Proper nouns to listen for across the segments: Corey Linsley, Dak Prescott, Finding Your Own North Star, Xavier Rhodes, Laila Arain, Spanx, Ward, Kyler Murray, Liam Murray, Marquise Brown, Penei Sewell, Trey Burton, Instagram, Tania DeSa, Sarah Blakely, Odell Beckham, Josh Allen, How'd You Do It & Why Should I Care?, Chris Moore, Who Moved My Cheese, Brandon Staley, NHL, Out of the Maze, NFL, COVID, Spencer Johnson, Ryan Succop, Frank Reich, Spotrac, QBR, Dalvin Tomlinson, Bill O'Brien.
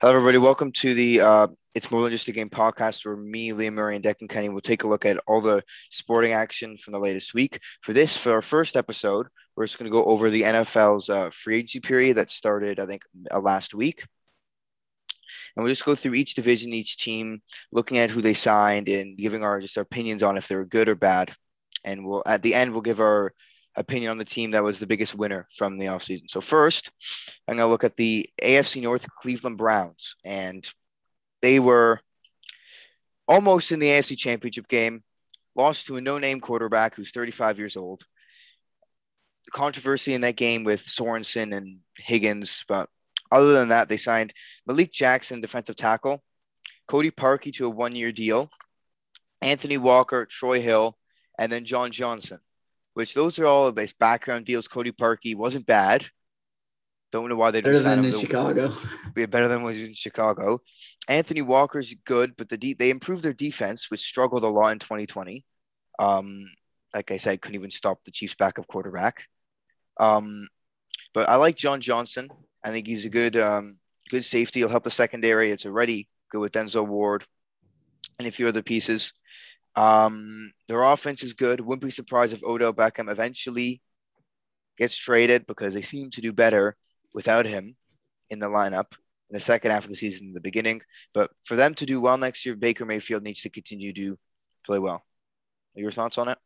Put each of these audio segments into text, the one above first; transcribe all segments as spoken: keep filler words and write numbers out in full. Hello, everybody. Welcome to the uh, It's More Than Just a Game podcast, where me, Liam Murray, and Declan Kenny will take a look at all the sporting action from the latest week. For this, for our first episode, we're just going to go over the N F L's uh, free agency period that started, I think, uh, last week. And we'll just go through each division, each team, looking at who they signed and giving our just our opinions on if they were good or bad. And we'll at the end, we'll give our opinion on the team that was the biggest winner from the offseason. So first, I'm going to look at the A F C North Cleveland Browns. And they were almost in the A F C Championship game, lost to a no-name quarterback who's thirty-five years old. The controversy in that game with Sorensen and Higgins, but other than that, they signed Malik Jackson, defensive tackle, Cody Parkey to a one-year deal, Anthony Walker, Troy Hill, and then John Johnson, which those are all based background deals. Cody Parkey wasn't bad. Don't know why they didn't sign him. Better than in Chicago. Yeah, better than was in Chicago. Anthony Walker's good, but the de- they improved their defense, which struggled a lot in twenty twenty. Um, like I said, couldn't even stop the Chiefs' backup quarterback. Um, but I like John Johnson. I think he's a good, um, good safety. He'll help the secondary. It's already good with Denzel Ward and a few other pieces. Um, their offense is good. Wouldn't be surprised if Odell Beckham eventually gets traded, because they seem to do better without him in the lineup in the second half of the season in the beginning. But for them to do well next year, Baker Mayfield needs to continue to play well. Your thoughts on it?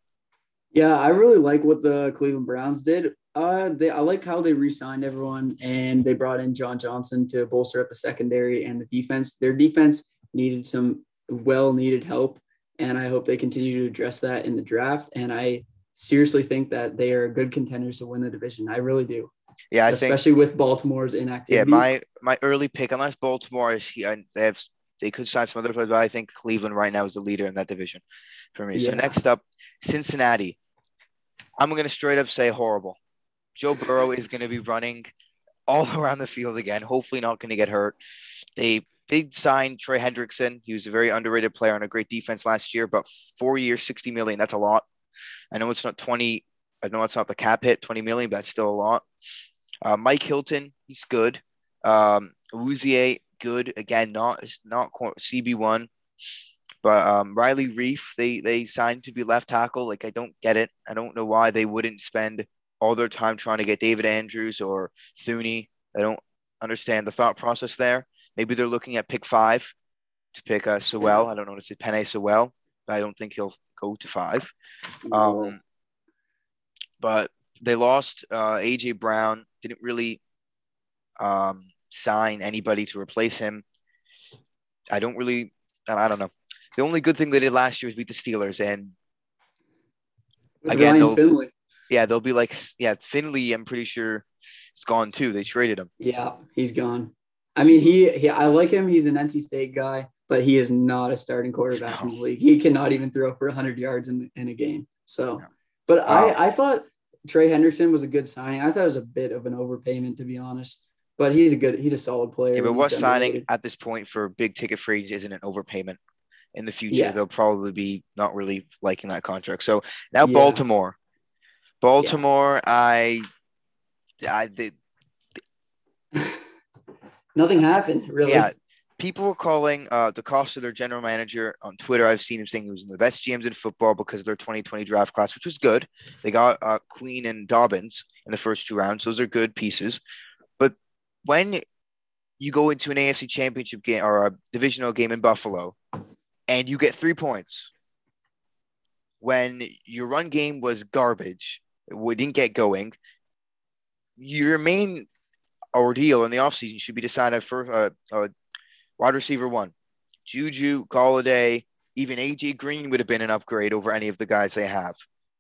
Yeah, I really like what the Cleveland Browns did. Uh, they I like how they re-signed everyone, and they brought in John Johnson to bolster up the secondary and the defense. Their defense needed some well-needed help, and I hope they continue to address that in the draft. And I seriously think that they are good contenders to win the division. I really do. Yeah, I especially think especially with Baltimore's inactivity. Yeah, my my early pick, unless Baltimore is I, they have they could sign some other players, but I think Cleveland right now is the leader in that division for me. Yeah. So next up, Cincinnati. I'm going to straight up say horrible. Joe Burrow is going to be running all around the field again. Hopefully not going to get hurt. They they signed Trey Hendrickson. He was a very underrated player on a great defense last year, but four years, sixty million dollars, that's a lot. I know it's not twenty. I know it's not the cap hit, twenty million dollars, but that's still a lot. Uh, Mike Hilton, he's good. Um, Ouzier, good. Again, not not C B one. But um, Riley Reiff, they, they signed to be left tackle. Like, I don't get it. I don't know why they wouldn't spend all their time trying to get David Andrews or Thuney. I don't understand the thought process there. Maybe they're looking at pick five to pick uh, Sewell. I don't know. It's Penei Sewell. I don't think he'll go to five. Um, but they lost uh, A J Brown. Didn't really um, sign anybody to replace him. I don't really – I don't know. The only good thing they did last year was beat the Steelers. And, again, Ryan Finley. Yeah, they'll be like, yeah, Finley, I'm pretty sure, is gone too. They traded him. Yeah, he's gone. I mean, he, he I like him. He's an N C State guy, but he is not a starting quarterback no. in the league. He cannot even throw for one hundred yards in, in a game. So, no. but wow. I, I thought Trey Hendrickson was a good signing. I thought it was a bit of an overpayment, to be honest. But he's a good, he's a solid player. Yeah, but what signing at this point for big ticket free agents isn't an overpayment? In the future, yeah. they'll probably be not really liking that contract. So now yeah. Baltimore. Baltimore, yeah. I, I did. Nothing happened, really. Yeah, people were calling uh, the cost of their general manager on Twitter. I've seen him saying he was in the best G Ms in football because of their twenty twenty draft class, which was good. They got uh, Queen and Dobbins in the first two rounds. Those are good pieces. But when you go into an A F C Championship game or a divisional game in Buffalo and you get three points when your run game was garbage, we didn't get going. Your main ordeal in the offseason should be decided for uh, uh, wide receiver one. Juju, Golladay, even A J Green would have been an upgrade over any of the guys they have.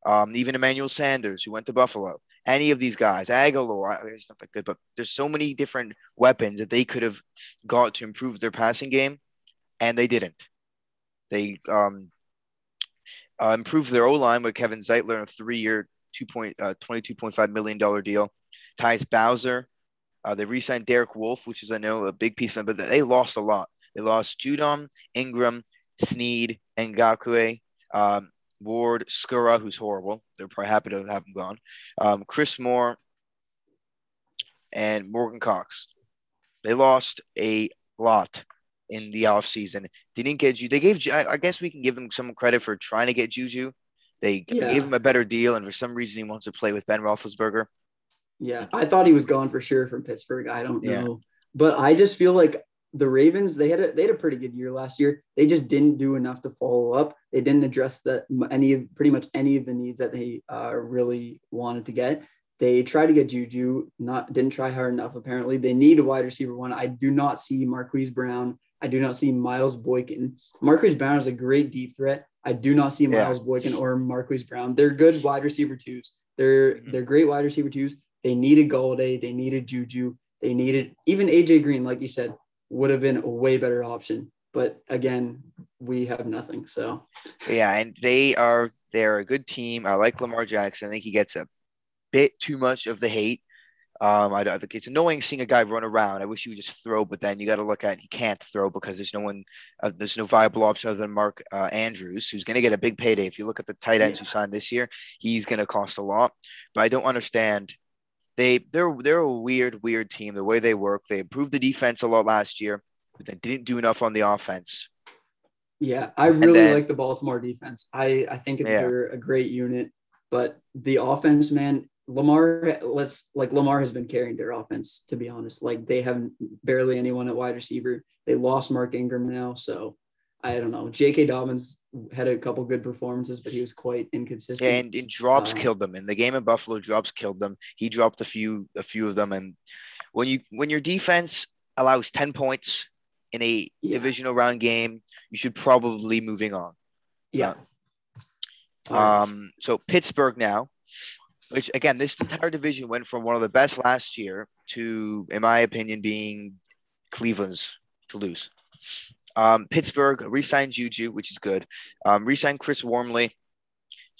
Um, even Emmanuel Sanders, who went to Buffalo. Any of these guys, Aguilar, it's not that good, but there's so many different weapons that they could have got to improve their passing game, and they didn't. They um, uh, improved their O-line with Kevin Zeitler in a three-year twenty-two point five million dollars deal. Tyus Bowser. Uh, they re-signed Derek Wolfe, which is, I know, a big piece of them, but they lost a lot. They lost Judon, Ingram, Sneed, Ngakoue, um, Ward, Skura, who's horrible. They're probably happy to have him gone. Um, Chris Moore and Morgan Cox. They lost a lot in the offseason. They didn't get you. They gave, I guess we can give them some credit for trying to get Juju. They yeah. gave him a better deal, and for some reason he wants to play with Ben Roethlisberger. Yeah, I thought he was gone for sure from Pittsburgh. I don't know. Yeah. But I just feel like the Ravens, they had a, they had a pretty good year last year. They just didn't do enough to follow up. They didn't address the, any pretty much any of the needs that they uh, really wanted to get. They tried to get Juju, not didn't try hard enough, apparently. They need a wide receiver one. I do not see Marquise Brown. I do not see Miles Boykin. Marquise Brown is a great deep threat. I do not see Miles yeah. Boykin or Marquise Brown. They're good wide receiver twos. They're mm-hmm. they're great wide receiver twos. They needed Golladay. They needed Juju. They needed even A J Green, like you said, would have been a way better option. But again, we have nothing. So yeah, and they are they're a good team. I like Lamar Jackson. I think he gets a bit too much of the hate. Um, I, I think it's annoying seeing a guy run around. I wish he would just throw, but then you got to look at he can't throw because there's no one, uh, there's no viable option other than Mark uh, Andrews, who's going to get a big payday. If you look at the tight ends yeah. who signed this year, he's going to cost a lot. But I don't understand. They they're they're a weird weird team. The way they work, they improved the defense a lot last year, but they didn't do enough on the offense. Yeah, I really then, like the Baltimore defense. I I think yeah. they're a great unit, but the offense, man. Lamar, let's like Lamar has been carrying their offense, to be honest. Like they have barely anyone at wide receiver. They lost Mark Ingram now, so I don't know. J K. Dobbins had a couple good performances, but he was quite inconsistent. And, and drops uh, killed them in the game in Buffalo. Drops killed them. He dropped a few, a few of them. And when you when your defense allows ten points in a yeah. divisional round game, you should probably moving on. Yeah. Uh, um. So Pittsburgh now. Which, again, this entire division went from one of the best last year to, in my opinion, being Cleveland's to lose. Um, Pittsburgh re-signed Juju, which is good. Um, re-signed Chris Wormley.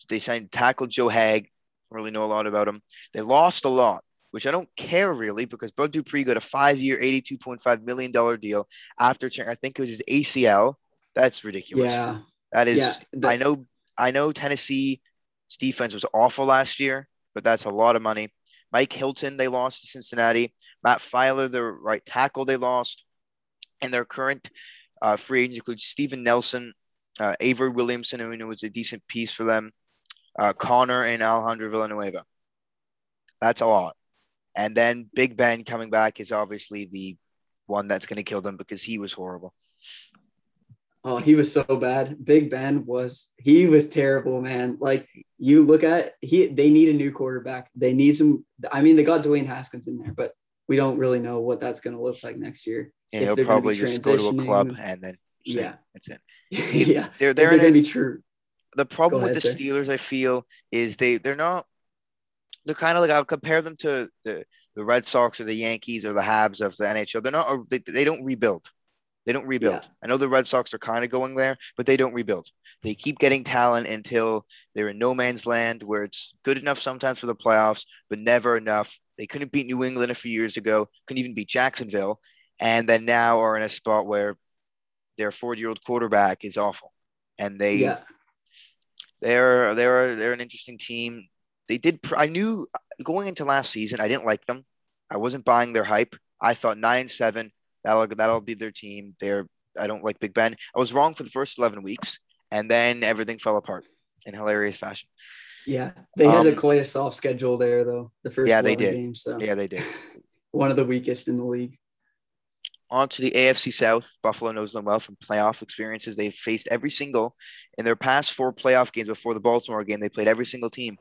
They signed tackle Joe Haeg. Don't really know a lot about him. They lost a lot, which I don't care really because Bud Dupree got a five-year, eighty-two point five million dollars deal after – I think it was his A C L. That's ridiculous. Yeah. That is yeah, – that- I know. I know Tennessee's defense was awful last year. But that's a lot of money. Mike Hilton, they lost to Cincinnati. Matt Filer, their right tackle, they lost. And their current uh, free agents include Steven Nelson, uh, Avery Williamson, who was a decent piece for them, uh, Connor, and Alejandro Villanueva. That's a lot. And then Big Ben coming back is obviously the one that's going to kill them because he was horrible. Oh, he was so bad. Big Ben was – he was terrible, man. Like, you look at – he. they need a new quarterback. They need some – I mean, they got Dwayne Haskins in there, but we don't really know what that's going to look like next year. And he'll probably just go to a club and then – yeah. That's it. He, yeah. They're, they're, they're going to be true. The problem ahead, with the Steelers, I feel, is they, they're not – they're kind of like – I'll compare them to the, the Red Sox or the Yankees or the Habs of the N H L. They're not – they, they don't rebuild. They don't rebuild. Yeah. I know the Red Sox are kind of going there, but they don't rebuild. They keep getting talent until they're in no man's land where it's good enough sometimes for the playoffs, but never enough. They couldn't beat New England a few years ago, couldn't even beat Jacksonville, and then now are in a spot where their forty-year-old quarterback is awful. And they, yeah. they're, they're, they're an interesting team. They did. Pr- I knew going into last season, I didn't like them. I wasn't buying their hype. I thought nine and seven. That'll that'll be their team. They're I don't like Big Ben. I was wrong for the first eleven weeks, and then everything fell apart in hilarious fashion. Yeah, they had um, a quite a soft schedule there, though. The first yeah, eleven they did. Games, so. Yeah, they did. One of the weakest in the league. On to the A F C South. Buffalo knows them well from playoff experiences. They've faced every single in their past four playoff games before the Baltimore game. They played every single team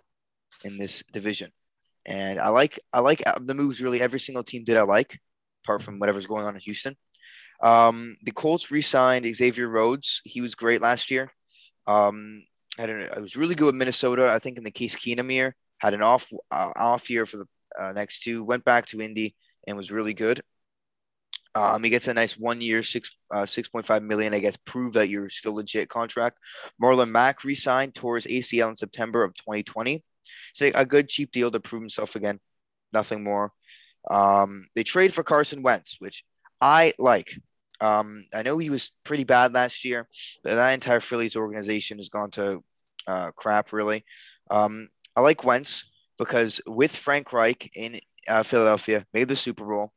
in this division, and I like I like the moves. Really, every single team did I like. Apart from whatever's going on in Houston. Um, the Colts re-signed Xavier Rhodes. He was great last year. Um, I don't know. It was really good with Minnesota. I think in the Case Keenum year, had an off uh, off year for the uh, next two, went back to Indy and was really good. Um, he gets a nice one-year, six, uh, six point five million dollars, I guess, prove that you're still legit contract. Marlon Mack re-signed, tore his A C L in September of twenty twenty. So a good cheap deal to prove himself again. Nothing more. Um, they trade for Carson Wentz, which I like. Um, I know he was pretty bad last year, but that entire Phillies organization has gone to uh, crap, really. Um, I like Wentz because with Frank Reich in uh, Philadelphia, made the Super Bowl,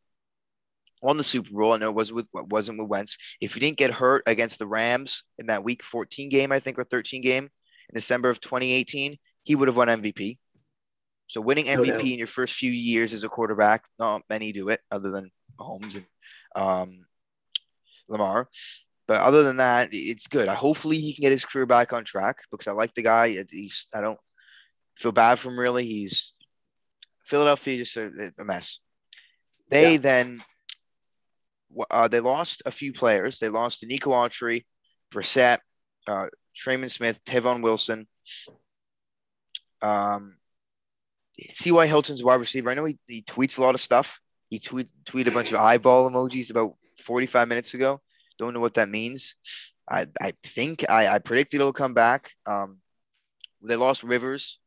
on the Super Bowl. I know it was with, wasn't with Wentz. If he didn't get hurt against the Rams in that week fourteen game, I think, or thirteen game in December of twenty eighteen, he would have won M V P. So winning M V P in your first few years as a quarterback, not many do it other than Mahomes and um, Lamar. But other than that, it's good. I, hopefully he can get his career back on track because I like the guy. He's, I don't feel bad for him, really. He's Philadelphia, just a, a mess. They yeah. then uh, they lost a few players. They lost to Nico Autry, Brissett, uh, Trayvon Smith, Tavon Wilson. Um, T Y Hilton's wide receiver. I know he, he tweets a lot of stuff. He tweet tweeted a bunch of eyeball emojis about forty-five minutes ago. Don't know what that means. I, I think I, I predicted it'll come back. Um, they lost Rivers.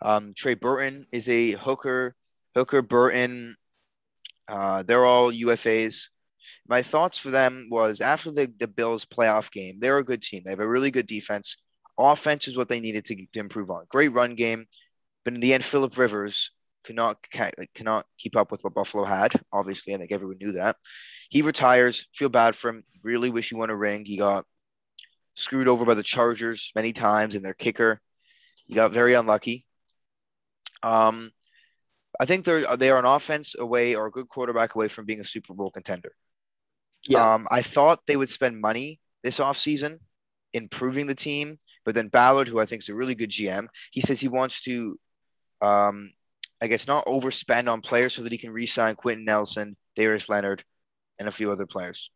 Um, Trey Burton is a hooker. Hooker Burton. Uh, they're all U F As. My thoughts for them was after the, the Bills playoff game, they're a good team. They have a really good defense. Offense is what they needed to, to improve on. Great run game. But in the end, Phillip Rivers could not, cannot keep up with what Buffalo had. Obviously, I think everyone knew that. He retires. Feel bad for him. Really wish he won a ring. He got screwed over by the Chargers many times and their kicker. He got very unlucky. Um, I think they're they are an offense away or a good quarterback away from being a Super Bowl contender. Yeah. Um, I thought they would spend money this offseason improving the team. But then Ballard, who I think is a really good G M, he says he wants to um, – I guess not overspend on players so that he can re-sign Quentin Nelson, Darius Leonard, and a few other players.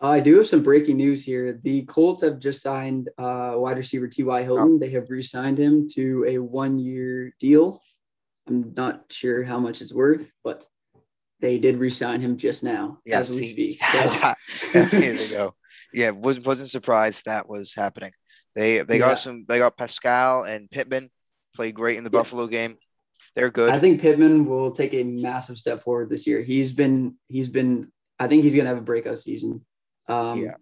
I do have some breaking news here. The Colts have just signed uh, wide receiver T Y Hilton. Oh. They have re-signed him to a one-year deal. I'm not sure how much it's worth, but they did re-sign him just now yeah, as see, we speak. So. There go. Yeah, wasn't wasn't surprised that was happening. They they got yeah. some. They got Pascal and Pittman played great in the yeah. Buffalo game. They're good. I think Pittman will take a massive step forward this year. He's been, he's been, I think he's going to have a breakout season um, yeah.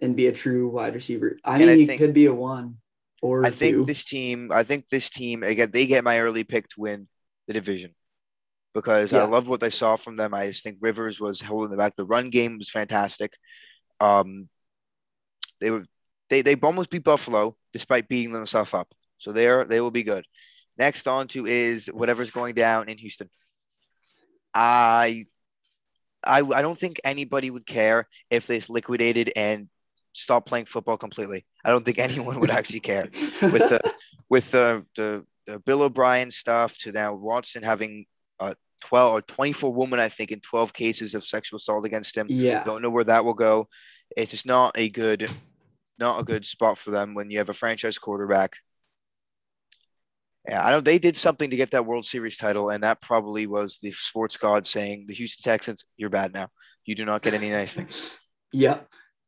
and be a true wide receiver. I and mean, I he think, could be a one or I two. think this team, I think this team, again, they get my early pick to win the division because yeah. I love what I saw from them. I just think Rivers was holding the back. The run game was fantastic. Um, they were, they, they almost beat Buffalo despite beating themselves up. So they are, they will be good. Next on to is whatever's going down in Houston. I, I, I don't think anybody would care if they liquidated and stopped playing football completely. I don't think anyone would actually care with the with the, the the Bill O'Brien stuff to now Watson having a twelve or twenty-four women, I think, in twelve cases of sexual assault against him. Yeah, don't know where that will go. It's just not a good, not a good spot for them when you have a franchise quarterback. Yeah, I know they did something to get that World Series title, and that probably was the sports god saying, the Houston Texans, you're bad now. You do not get any nice things. Yeah,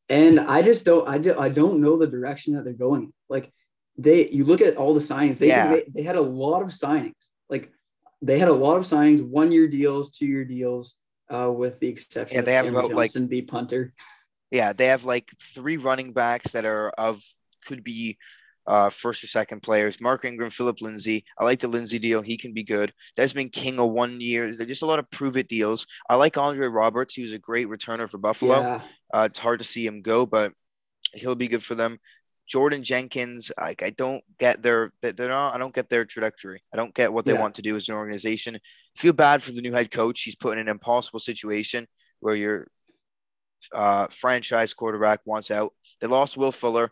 and I just don't I, do, I don't know the direction that they're going. Like, they, you look at all the signings. They, yeah. they, they had a lot of signings. Like, they had a lot of signings, one-year deals, two-year deals, uh, with the exception yeah, they of have about, Johnson like, B. punter. Yeah, they have, like, three running backs that are of could be – Uh, first or second players. Mark Ingram, Philip Lindsay. I like the Lindsay deal. He can be good. Desmond King, a one year. There's just a lot of prove it deals. I like Andre Roberts. He was a great returner for Buffalo. Yeah. Uh, it's hard to see him go, but he'll be good for them. Jordan Jenkins. I, I don't get their. They're not. I don't get their trajectory. I don't get what they yeah. want to do as an organization. I feel bad for the new head coach. He's put in an impossible situation where your uh, franchise quarterback wants out. They lost Will Fuller.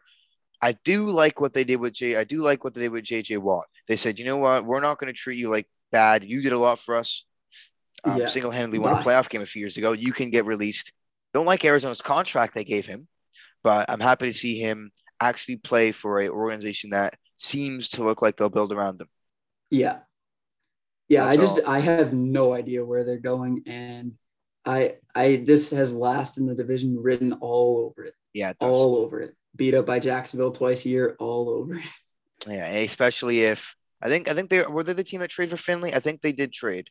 I do like what they did with J. I do like what they did with J J. Watt. They said, you know what, we're not going to treat you like bad. You did a lot for us. Um, yeah. Single-handedly won a playoff game a few years ago. You can get released. Don't like Arizona's contract they gave him, but I'm happy to see him actually play for an organization that seems to look like they'll build around him. Yeah, yeah. That's I just all. I have no idea where they're going, and I I this has last in the division written all over it. Yeah, it does. All over it. Beat up by Jacksonville twice a year, all over. Yeah, especially if I think I think they were they the team that traded for Finley. I think they did trade.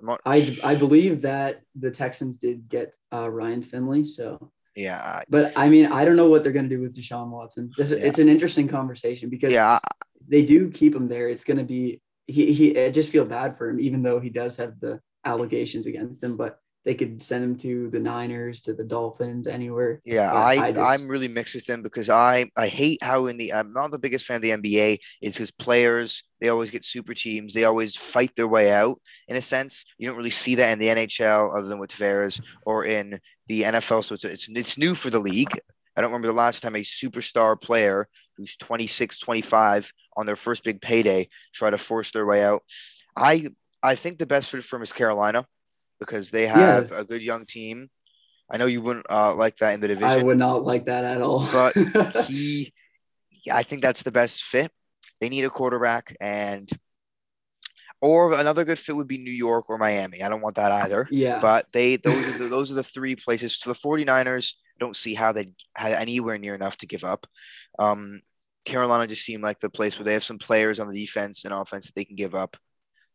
I'm not, I I believe that the Texans did get uh, Ryan Finley. So yeah, but I mean I don't know what they're going to do with Deshaun Watson. This, yeah. It's an interesting conversation because yeah. they do keep him there. It's going to be he he. I just feel bad for him, even though he does have the allegations against him. But They could send him to the Niners, to the Dolphins, anywhere. Yeah, I, I just... I'm really mixed with them because I, I hate how in the – I'm not the biggest fan of the N B A. It's because players, they always get super teams. They always fight their way out, in a sense. You don't really see that in the N H L other than with Tavares or in the N F L. So it's it's, it's new for the league. I don't remember the last time a superstar player who's twenty-six, twenty-five on their first big payday try to force their way out. I I think the best fit for him is Carolina, because they have yeah. a good young team. I know you wouldn't uh, like that in the division. I would not like that at all. But he, I think that's the best fit. They need a quarterback, and or another good fit would be New York or Miami. I don't want that either. Yeah. But they those are the, those are the three places. For the 49ers, I don't see how they had anywhere near enough to give up. Um, Carolina just seemed like the place where they have some players on the defense and offense that they can give up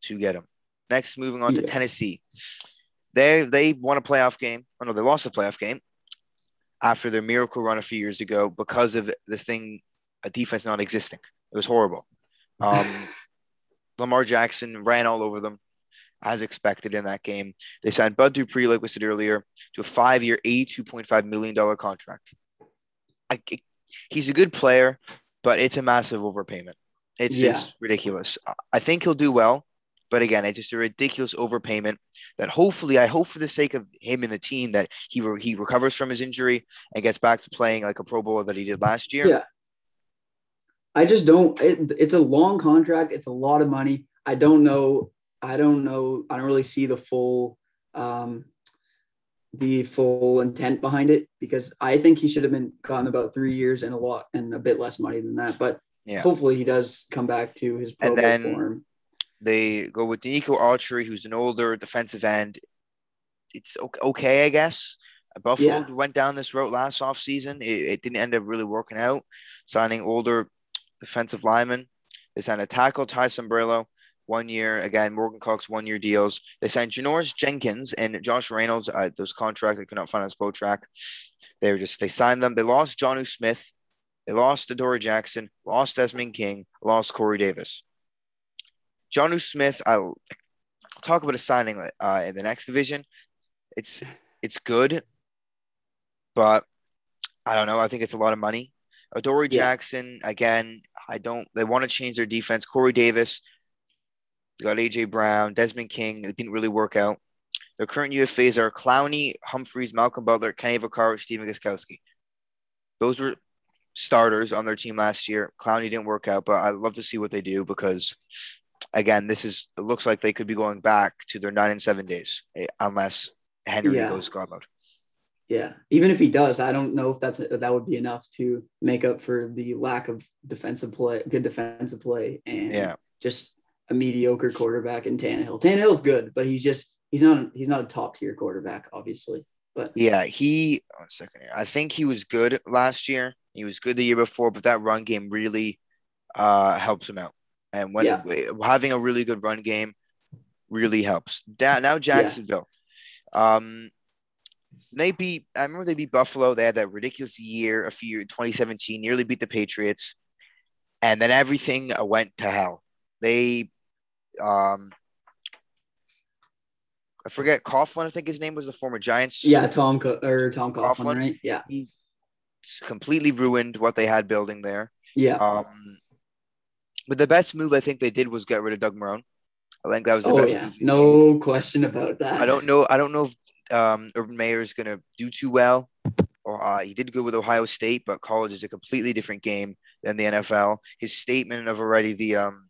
to get them. Next, moving on yeah. to Tennessee. They they won a playoff game. Oh, no, they lost a playoff game after their miracle run a few years ago because of the thing, a defense not existing. It was horrible. Um, Lamar Jackson ran all over them, as expected in that game. They signed Bud Dupree, like we said earlier, to a five-year, eighty-two point five million dollars contract. I, it, he's a good player, but it's a massive overpayment. It's, yeah. it's ridiculous. I think he'll do well. But again, it's just a ridiculous overpayment that hopefully, I hope for the sake of him and the team, that he re- he recovers from his injury and gets back to playing like a Pro Bowler that he did last year. Yeah, I just don't. It, it's a long contract. It's a lot of money. I don't know. I don't know. I don't really see the full, um, the full intent behind it, because I think he should have been gotten about three years and a lot and a bit less money than that. But yeah. hopefully, he does come back to his Pro Bowl form. They go with Nico Autry, who's an older defensive end. It's okay, I guess. Buffalo yeah. went down this road last offseason. It, it didn't end up really working out. Signing older defensive linemen. They signed a tackle, Ty Sombrello, one year. Again, Morgan Cox, one-year deals. They signed Janoris Jenkins and Josh Reynolds. Uh, those contracts I could not find on Spotrac. They were just they signed them. They lost Jonnu Smith. They lost Adoree Jackson. Lost Desmond King. Lost Corey Davis. Jonnu Smith, I'll talk about a signing uh, in the next division. It's it's good, but I don't know. I think it's a lot of money. Adoree yeah. Jackson, again, I don't. They want to change their defense. Corey Davis, they got A J Brown, Desmond King. It didn't really work out. Their current U F As are Clowney, Humphreys, Malcolm Butler, Kenny Vaccaro, Steven Gostkowski. Those were starters on their team last year. Clowney didn't work out, but I'd love to see what they do because – Again, this is it looks like they could be going back to their nine and seven days unless Henry yeah. goes God mode. Yeah, even if he does, I don't know if that's a, that would be enough to make up for the lack of defensive play, good defensive play, and yeah. just a mediocre quarterback in Tannehill. Tannehill's good, but he's just he's not a, he's not a top tier quarterback, obviously. But yeah, he one second here. I think he was good last year. He was good the year before, but that run game really uh, helps him out. And when yeah. it, having a really good run game really helps. Da- now Jacksonville. Yeah. Um, they beat – I remember they beat Buffalo. They had that ridiculous year, a few years, twenty seventeen, nearly beat the Patriots. And then everything went to hell. They um, – I forget, Coughlin, I think his name was the former Giants. Yeah, Tom Co- or Tom Coughlin, Coughlin, right? Yeah. He completely ruined what they had building there. Yeah. Um But the best move I think they did was get rid of Doug Marrone. I think that was the oh, best yeah. move. No question about that. I don't know. I don't know if um, Urban Meyer is going to do too well. Or uh, he did good with Ohio State, but college is a completely different game than the N F L. His statement of already the, um,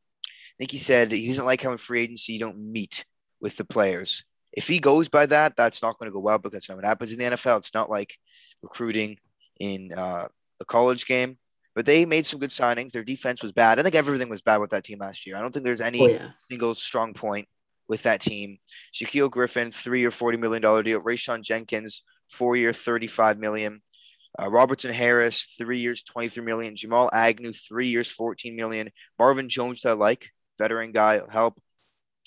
I think he said that he doesn't like how in free agency you don't meet with the players. If he goes by that, that's not going to go well because that's not what happens in the N F L. It's not like recruiting in uh, the college game. But they made some good signings. Their defense was bad. I think everything was bad with that team last year. I don't think there's any oh, yeah. single strong point with that team. Shaquille Griffin, three-year, forty million dollars deal. Rayshon Jenkins, four-year, thirty-five million dollars. Uh, Robertson Harris, three years, twenty-three million dollars. Jamal Agnew, three years, fourteen million dollars. Marvin Jones, I like. Veteran guy, help.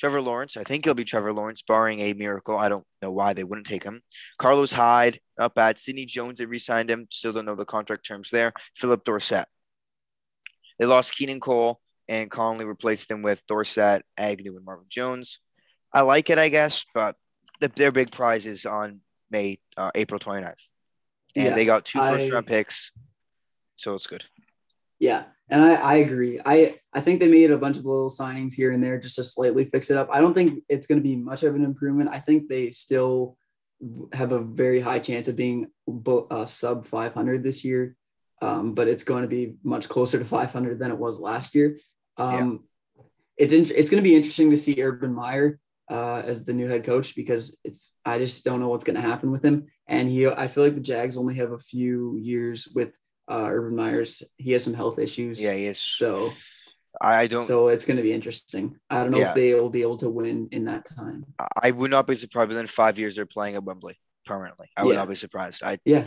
Trevor Lawrence. I think he'll be Trevor Lawrence, barring a miracle. I don't know why they wouldn't take him. Carlos Hyde. Not bad. Sidney Jones, they re-signed him. Still don't know the contract terms there. Philip Dorsett. They lost Keenan Cole, and Conley replaced him with Dorsett, Agnew, and Marvin Jones. I like it, I guess, but the, their big prize is on May uh, April twenty-ninth. And yeah, they got two first I, round picks. So it's good. Yeah. And I, I agree. I, I think they made a bunch of little signings here and there just to slightly fix it up. I don't think it's going to be much of an improvement. I think they still have a very high chance of being uh, sub five hundred this year. Um, but it's going to be much closer to five hundred than it was last year. Um, yeah. It's in, it's going to be interesting to see Urban Meyer uh, as the new head coach, because it's, I just don't know what's going to happen with him. And he, I feel like the Jags only have a few years with uh, Urban Meyer's. He has some health issues. Yeah, he is. So I don't. So it's going to be interesting. I don't know yeah. if they will be able to win in that time. I would not be surprised within five years they're playing at Wembley permanently. I would yeah. not be surprised. I yeah.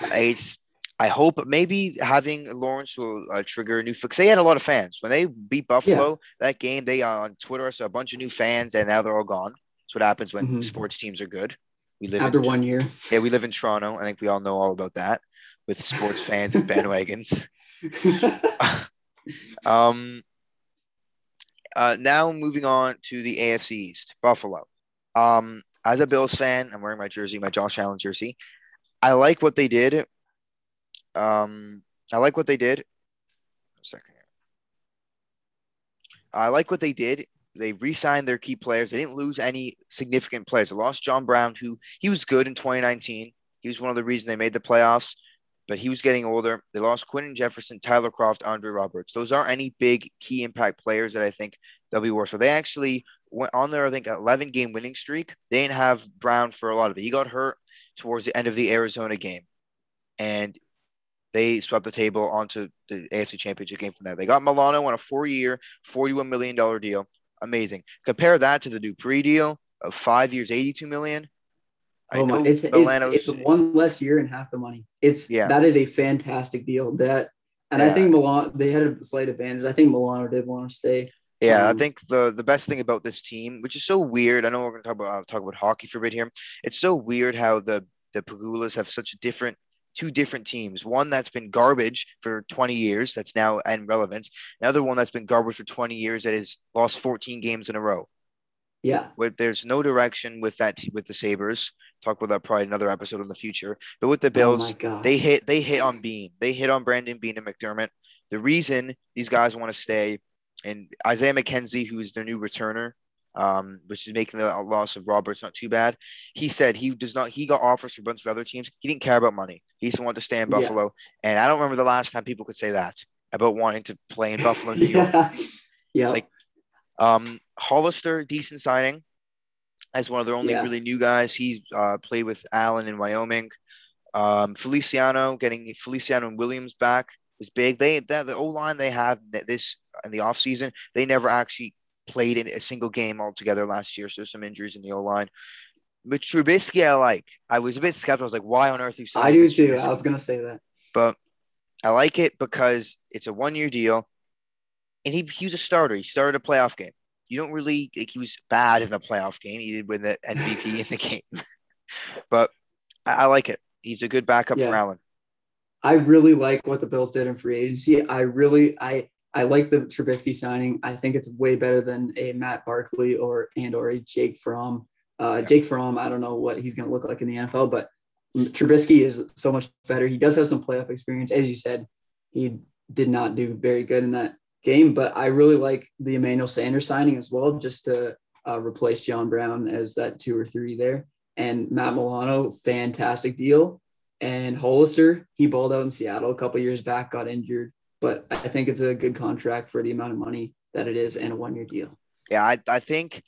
It's. I hope maybe having Lawrence will uh, trigger a new because they had a lot of fans when they beat Buffalo yeah. that game. They uh, on Twitter saw a bunch of new fans, and now they're all gone. That's what happens when mm-hmm. sports teams are good. We live after in, one year. Yeah, we live in Toronto. I think we all know all about that with sports fans and bandwagons. um. Uh, now moving on to the A F C East, Buffalo. Um, as a Bills fan, I'm wearing my jersey, my Josh Allen jersey. I like what they did. Um, I like what they did. One second. I like what they did. They re-signed their key players. They didn't lose any significant players. They lost John Brown, who he was good in twenty nineteen. He was one of the reasons they made the playoffs, but he was getting older. They lost Quentin Jefferson, Tyler Croft, Andre Roberts. Those aren't any big key impact players that I think they'll be worth. So they actually went on their, I think, eleven game winning streak. They didn't have Brown for a lot of it. He got hurt towards the end of the Arizona game, and they swept the table onto the A F C Championship game from there. They got Milano on a four-year, forty-one million dollars deal. Amazing. Compare that to the Dupree deal of five years, eighty-two million dollars. I oh my, it's, it's, it's one less year and half the money. It's yeah. That is a fantastic deal. That, And yeah. I think Milano, they had a slight advantage. I think Milano did want to stay. Yeah, um, I think the, the best thing about this team, which is so weird, I know we're going to talk about, talk about hockey for a bit here. It's so weird how the, the Pagulas have such a different – two different teams, one that's been garbage for twenty years that's now in relevance, another one that's been garbage for twenty years that has lost fourteen games in a row. Yeah. Where there's no direction with that, with the Sabres. Talk about that probably another episode in the future. But with the Bills, oh they hit they hit on Bean. They hit on Brandon Bean and McDermott. The reason these guys want to stay, and Isaiah McKenzie, who's their new returner, Um, which is making the loss of Roberts not too bad. He said he does not. He got offers for a bunch of other teams. He didn't care about money. He just wanted to stay in Buffalo. Yeah. And I don't remember the last time people could say that about wanting to play in Buffalo, New York. yeah. yeah. Like um, Hollister, decent signing as one of their only yeah. really new guys. He uh, played with Allen in Wyoming. Um, Feliciano getting Feliciano and Williams back was big. They that the O-line they have this in the offseason, they never actually played in a single game altogether last year, so there's some injuries in the O-line. But Trubisky, I like. I was a bit skeptical. I was like, why on earth are you saying I do too. Trubisky? I was going to say that. But I like it because it's a one-year deal, and he, he was a starter. He started a playoff game. You don't really like, – he was bad in the playoff game. He did win the M V P in the game. But I, I like it. He's a good backup yeah. for Allen. I really like what the Bills did in free agency. I really – I. I like the Trubisky signing. I think it's way better than a Matt Barkley or and or a Jake Fromm. Uh, yeah. Jake Fromm, I don't know what he's going to look like in the N F L, but Trubisky is so much better. He does have some playoff experience. As you said, he did not do very good in that game, but I really like the Emmanuel Sanders signing as well, just to uh, replace John Brown as that two or three there. And Matt Milano, fantastic deal. And Hollister, he balled out in Seattle a couple years back, got injured. But I think it's a good contract for the amount of money that it is and a one-year deal. Yeah, I, I think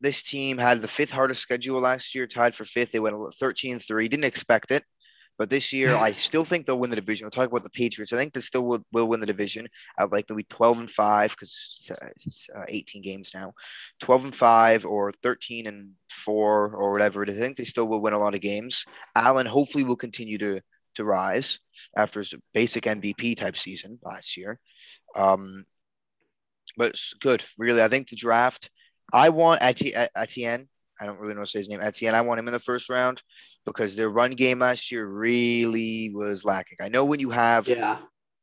this team had the fifth hardest schedule last year, tied for fifth. They went thirteen and three. Didn't expect it. But this year, I still think they'll win the division. We'll talk about the Patriots. I think they still will, will win the division. I'd like maybe twelve and five because it's uh, eighteen games now. twelve and five or thirteen and four or whatever it is. I think they still will win a lot of games. Allen hopefully will continue to – to rise after his basic M V P type season last year. Um, but it's good, really. I think the draft, I want Etienne. I don't really know how to say his name. Etienne, I want him in the first round because their run game last year really was lacking. I know when you have yeah.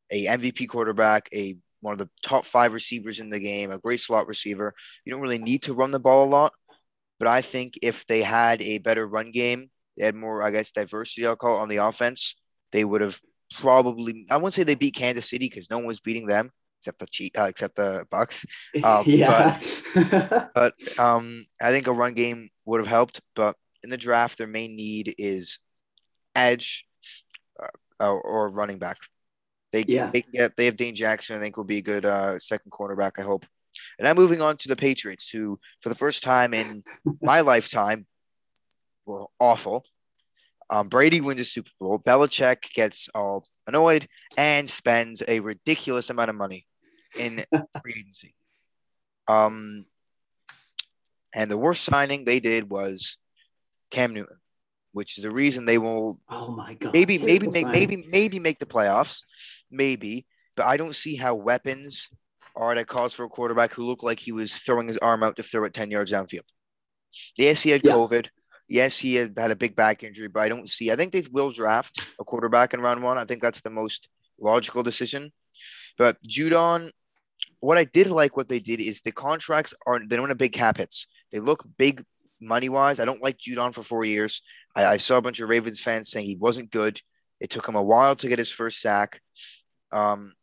a M V P quarterback, a one of the top five receivers in the game, a great slot receiver, you don't really need to run the ball a lot. But I think if they had a better run game, they had more, I guess, diversity, I'll call it, on the offense, they would have probably – I wouldn't say they beat Kansas City because no one was beating them except the cheat, uh, except the Bucs. Um, yeah. But, but um, I think a run game would have helped. But in the draft, their main need is edge uh, or running back. They yeah. they, get, they have Dane Jackson, I think, will be a good uh, second cornerback, I hope. And I'm moving on to the Patriots, who, for the first time in my lifetime, were awful. Um, Brady wins a Super Bowl. Belichick gets all annoyed and spends a ridiculous amount of money in free agency. Um, and the worst signing they did was Cam Newton, which is the reason they will. Oh my God! Maybe, maybe, make, maybe, maybe make the playoffs. Maybe, but I don't see how weapons are that calls for a quarterback who looked like he was throwing his arm out to throw it ten yards downfield. Yes, he had yeah. COVID. Yes, he had a big back injury, but I don't see. I think they will draft a quarterback in round one. I think that's the most logical decision. But Judon, what I did like what they did is the contracts are they don't have big cap hits. They look big money wise. I don't like Judon for four years. I, I saw a bunch of Ravens fans saying he wasn't good. It took him a while to get his first sack. Um,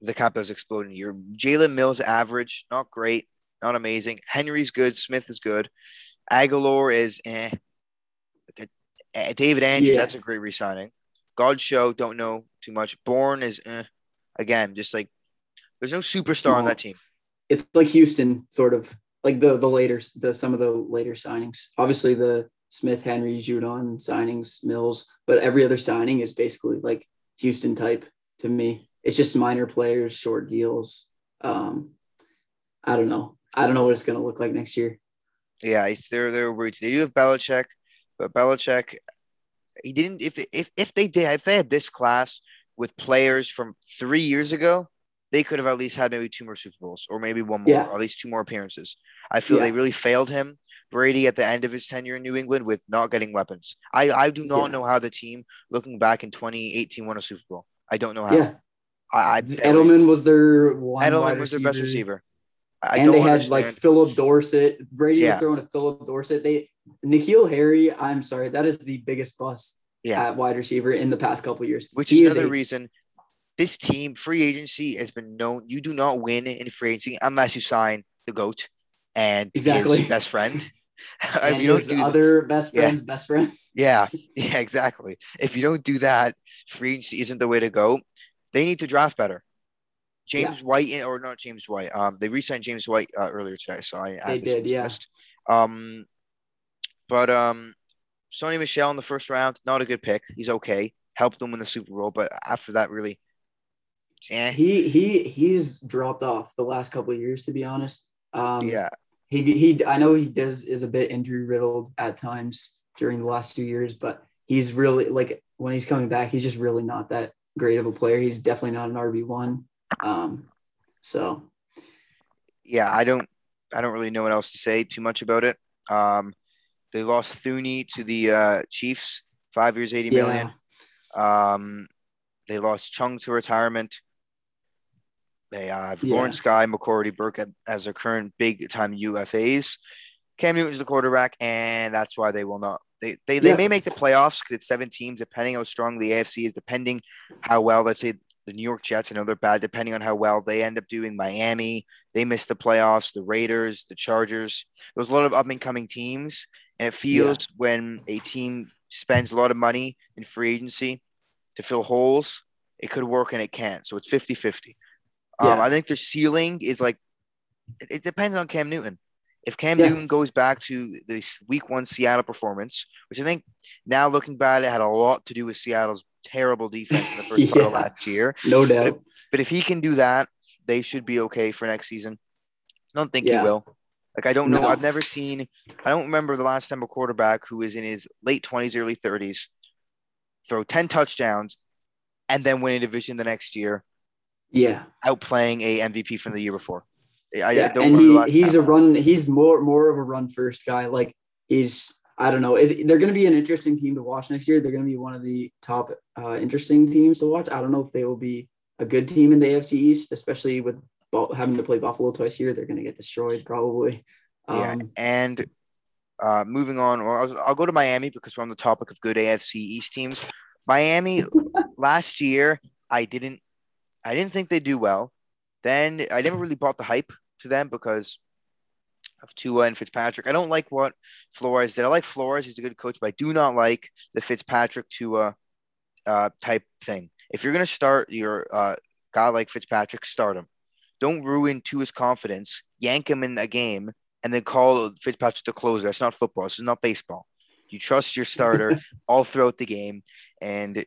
the cap is exploding. Your Jalen Mills average, not great, not amazing. Henry's good. Smith is good. Aguilar is eh. David Andrews, yeah. that's a great re-signing. Godshow, don't know too much. Bourne is eh. Again, just like there's no superstar no. on that team. It's like Houston, sort of like the the later the some of the later signings. Obviously, the Smith, Henry, Judon signings, Mills, but every other signing is basically like Houston type to me. It's just minor players, short deals. Um, I don't know. I don't know what it's going to look like next year. Yeah, it's they're they're worried. They do have Belichick, but Belichick, he didn't. If if if they did, if they had this class with players from three years ago, they could have at least had maybe two more Super Bowls or maybe one more, yeah. or at least two more appearances. I feel yeah. they really failed him, Brady, at the end of his tenure in New England with not getting weapons. I I do not yeah. know how the team looking back in twenty eighteen won a Super Bowl. I don't know how. Yeah. I, I Edelman was their one Edelman was their best receiver. I and don't they had understand. like Philip Dorsett. Brady yeah. was throwing to Philip Dorsett. They N'Keal Harry. I'm sorry, that is the biggest bust yeah. at wide receiver in the past couple of years. Which he is another is a, reason this team free agency has been known. You do not win in free agency unless you sign the GOAT and exactly. his best friend. And if you don't do other best friends, yeah. best friends. Yeah, yeah, exactly. If you don't do that, free agency isn't the way to go. They need to draft better. James yeah. White, or not James White. Um, they re-signed James White uh, earlier today, so I added this to the list. Um, but um, Sonny Michel in the first round, not a good pick. He's okay. Helped them win the Super Bowl, but after that, really, eh. he he he's dropped off the last couple of years, to be honest. Um, yeah, he he. I know he does is a bit injury riddled at times during the last two years, but he's really like when he's coming back, he's just really not that great of a player. He's definitely not an R B one. Um, so yeah, I don't, I don't really know what else to say too much about it. Um, they lost Thuney to the, uh, Chiefs, five years, eighty yeah. million. Um, they lost Chung to retirement. They uh, have yeah. Lawrence Guy, McCourty, Burke as their current big time U F As. Cam Newton's the quarterback, and that's why they will not. They they, they yeah. may make the playoffs because it's seven teams, depending how strong the A F C is, depending how well, let's say, the New York Jets, I know they're bad, depending on how well they end up doing. Miami, they missed the playoffs, the Raiders, the Chargers. There's a lot of up-and-coming teams, and it feels yeah. when a team spends a lot of money in free agency to fill holes, it could work and it can't. So it's fifty-fifty. Yeah. Um, I think their ceiling is like – it depends on Cam Newton. If Cam yeah. Newton goes back to the week one Seattle performance, which I think now looking back, it had a lot to do with Seattle's terrible defense in the first yeah. part of last year. No doubt. But if, but if he can do that, they should be okay for next season. I don't think yeah. he will. Like, I don't know. No. I've never seen – I don't remember the last time a quarterback who is in his late twenties, early thirties, throw ten touchdowns and then win a division the next year. Yeah. Outplaying a M V P from the year before. I, yeah. I don't and remember he, the last he's time. a run – he's more more of a run-first guy. Like, he's – I don't know. Is, they're going to be an interesting team to watch next year. They're going to be one of the top uh, interesting teams to watch. I don't know if they will be a good team in the A F C East, especially with having to play Buffalo twice a year. They're going to get destroyed probably. Um, yeah, and Uh, moving on, or I'll, I'll go to Miami because we're on the topic of good A F C East teams. Miami last year, I didn't, I didn't think they'd do well. Then I never really bought the hype to them because of Tua and Fitzpatrick. I don't like what Flores did. I like Flores; he's a good coach, but I do not like the Fitzpatrick Tua uh, type thing. If you're gonna start your uh, guy like Fitzpatrick, start him. Don't ruin Tua's confidence. Yank him in a game, and then call Fitzpatrick the closer. That's not football. This is not baseball. You trust your starter all throughout the game, and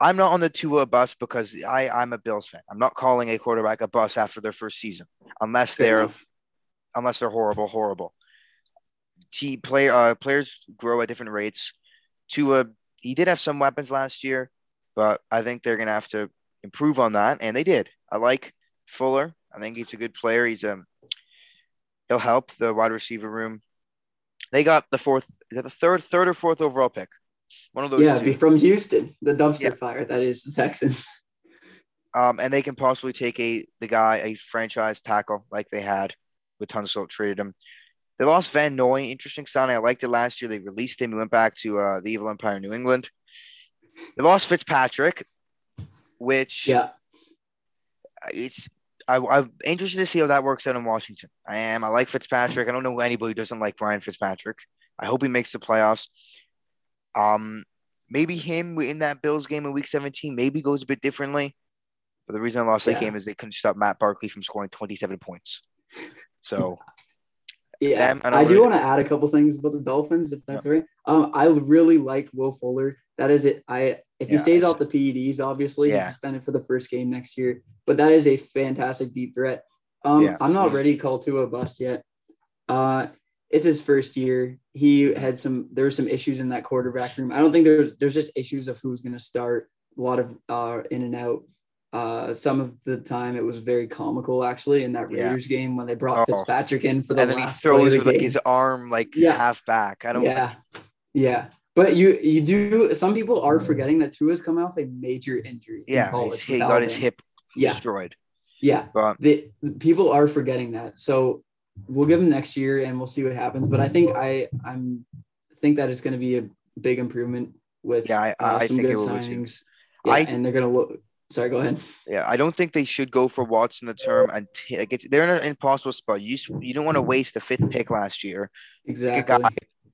I'm not on the Tua bus because I, I'm a Bills fan. I'm not calling a quarterback a bus after their first season, unless they're unless they're horrible, horrible. T play uh, players grow at different rates. Tua, he did have some weapons last year, but I think they're gonna have to improve on that, and they did. I like Fuller. I think he's a good player. He's a he'll help the wide receiver room. They got the fourth, is that the third, third or fourth overall pick? One of those. Yeah, be from Houston, the dumpster yeah. fire that is the Texans. Um, and they can possibly take a the guy a franchise tackle like they had with Tunsil, traded him. They lost Van Noy, interesting sign. I liked it last year. They released him. He went back to uh, the Evil Empire, New England. They lost Fitzpatrick, which yeah, it's. I, I'm interested to see how that works out in Washington. I am. I like Fitzpatrick. I don't know anybody who doesn't like Ryan Fitzpatrick. I hope he makes the playoffs. Um, maybe him in that Bills game in week seventeen maybe goes a bit differently. But the reason I lost yeah. that game is they couldn't stop Matt Barkley from scoring twenty-seven points. So, yeah, them, I, I really do want to add a couple things about the Dolphins, if that's yeah. all right. Um, I really like Will Fuller. That is it. I if he yeah, stays out the P E Ds, obviously yeah. he's suspended for the first game next year. But that is a fantastic deep threat. Um, yeah. I'm not ready to call Tua a bust yet. Uh, it's his first year. He had some. There were some issues in that quarterback room. I don't think there's there's just issues of who's going to start. A lot of uh, in and out. Uh, some of the time it was very comical actually in that Raiders yeah. game when they brought oh. Fitzpatrick in for the and last then he throws play of the with game. Like his arm like yeah. half back. I don't. Yeah. Yeah. But you you do – some people are forgetting that Tua's come off a major injury. Yeah, in he got him. his hip yeah. destroyed. Yeah, but the, the people are forgetting that. So we'll give him next year and we'll see what happens. But I think I I'm think that it's going to be a big improvement with yeah, I, I, uh, some I think good it will signings. Yeah, I, and they're going to look – sorry, go ahead. Yeah, I don't think they should go for Watson the term. Until it gets, they're in an impossible spot. You, you don't want to waste the fifth pick last year. Exactly.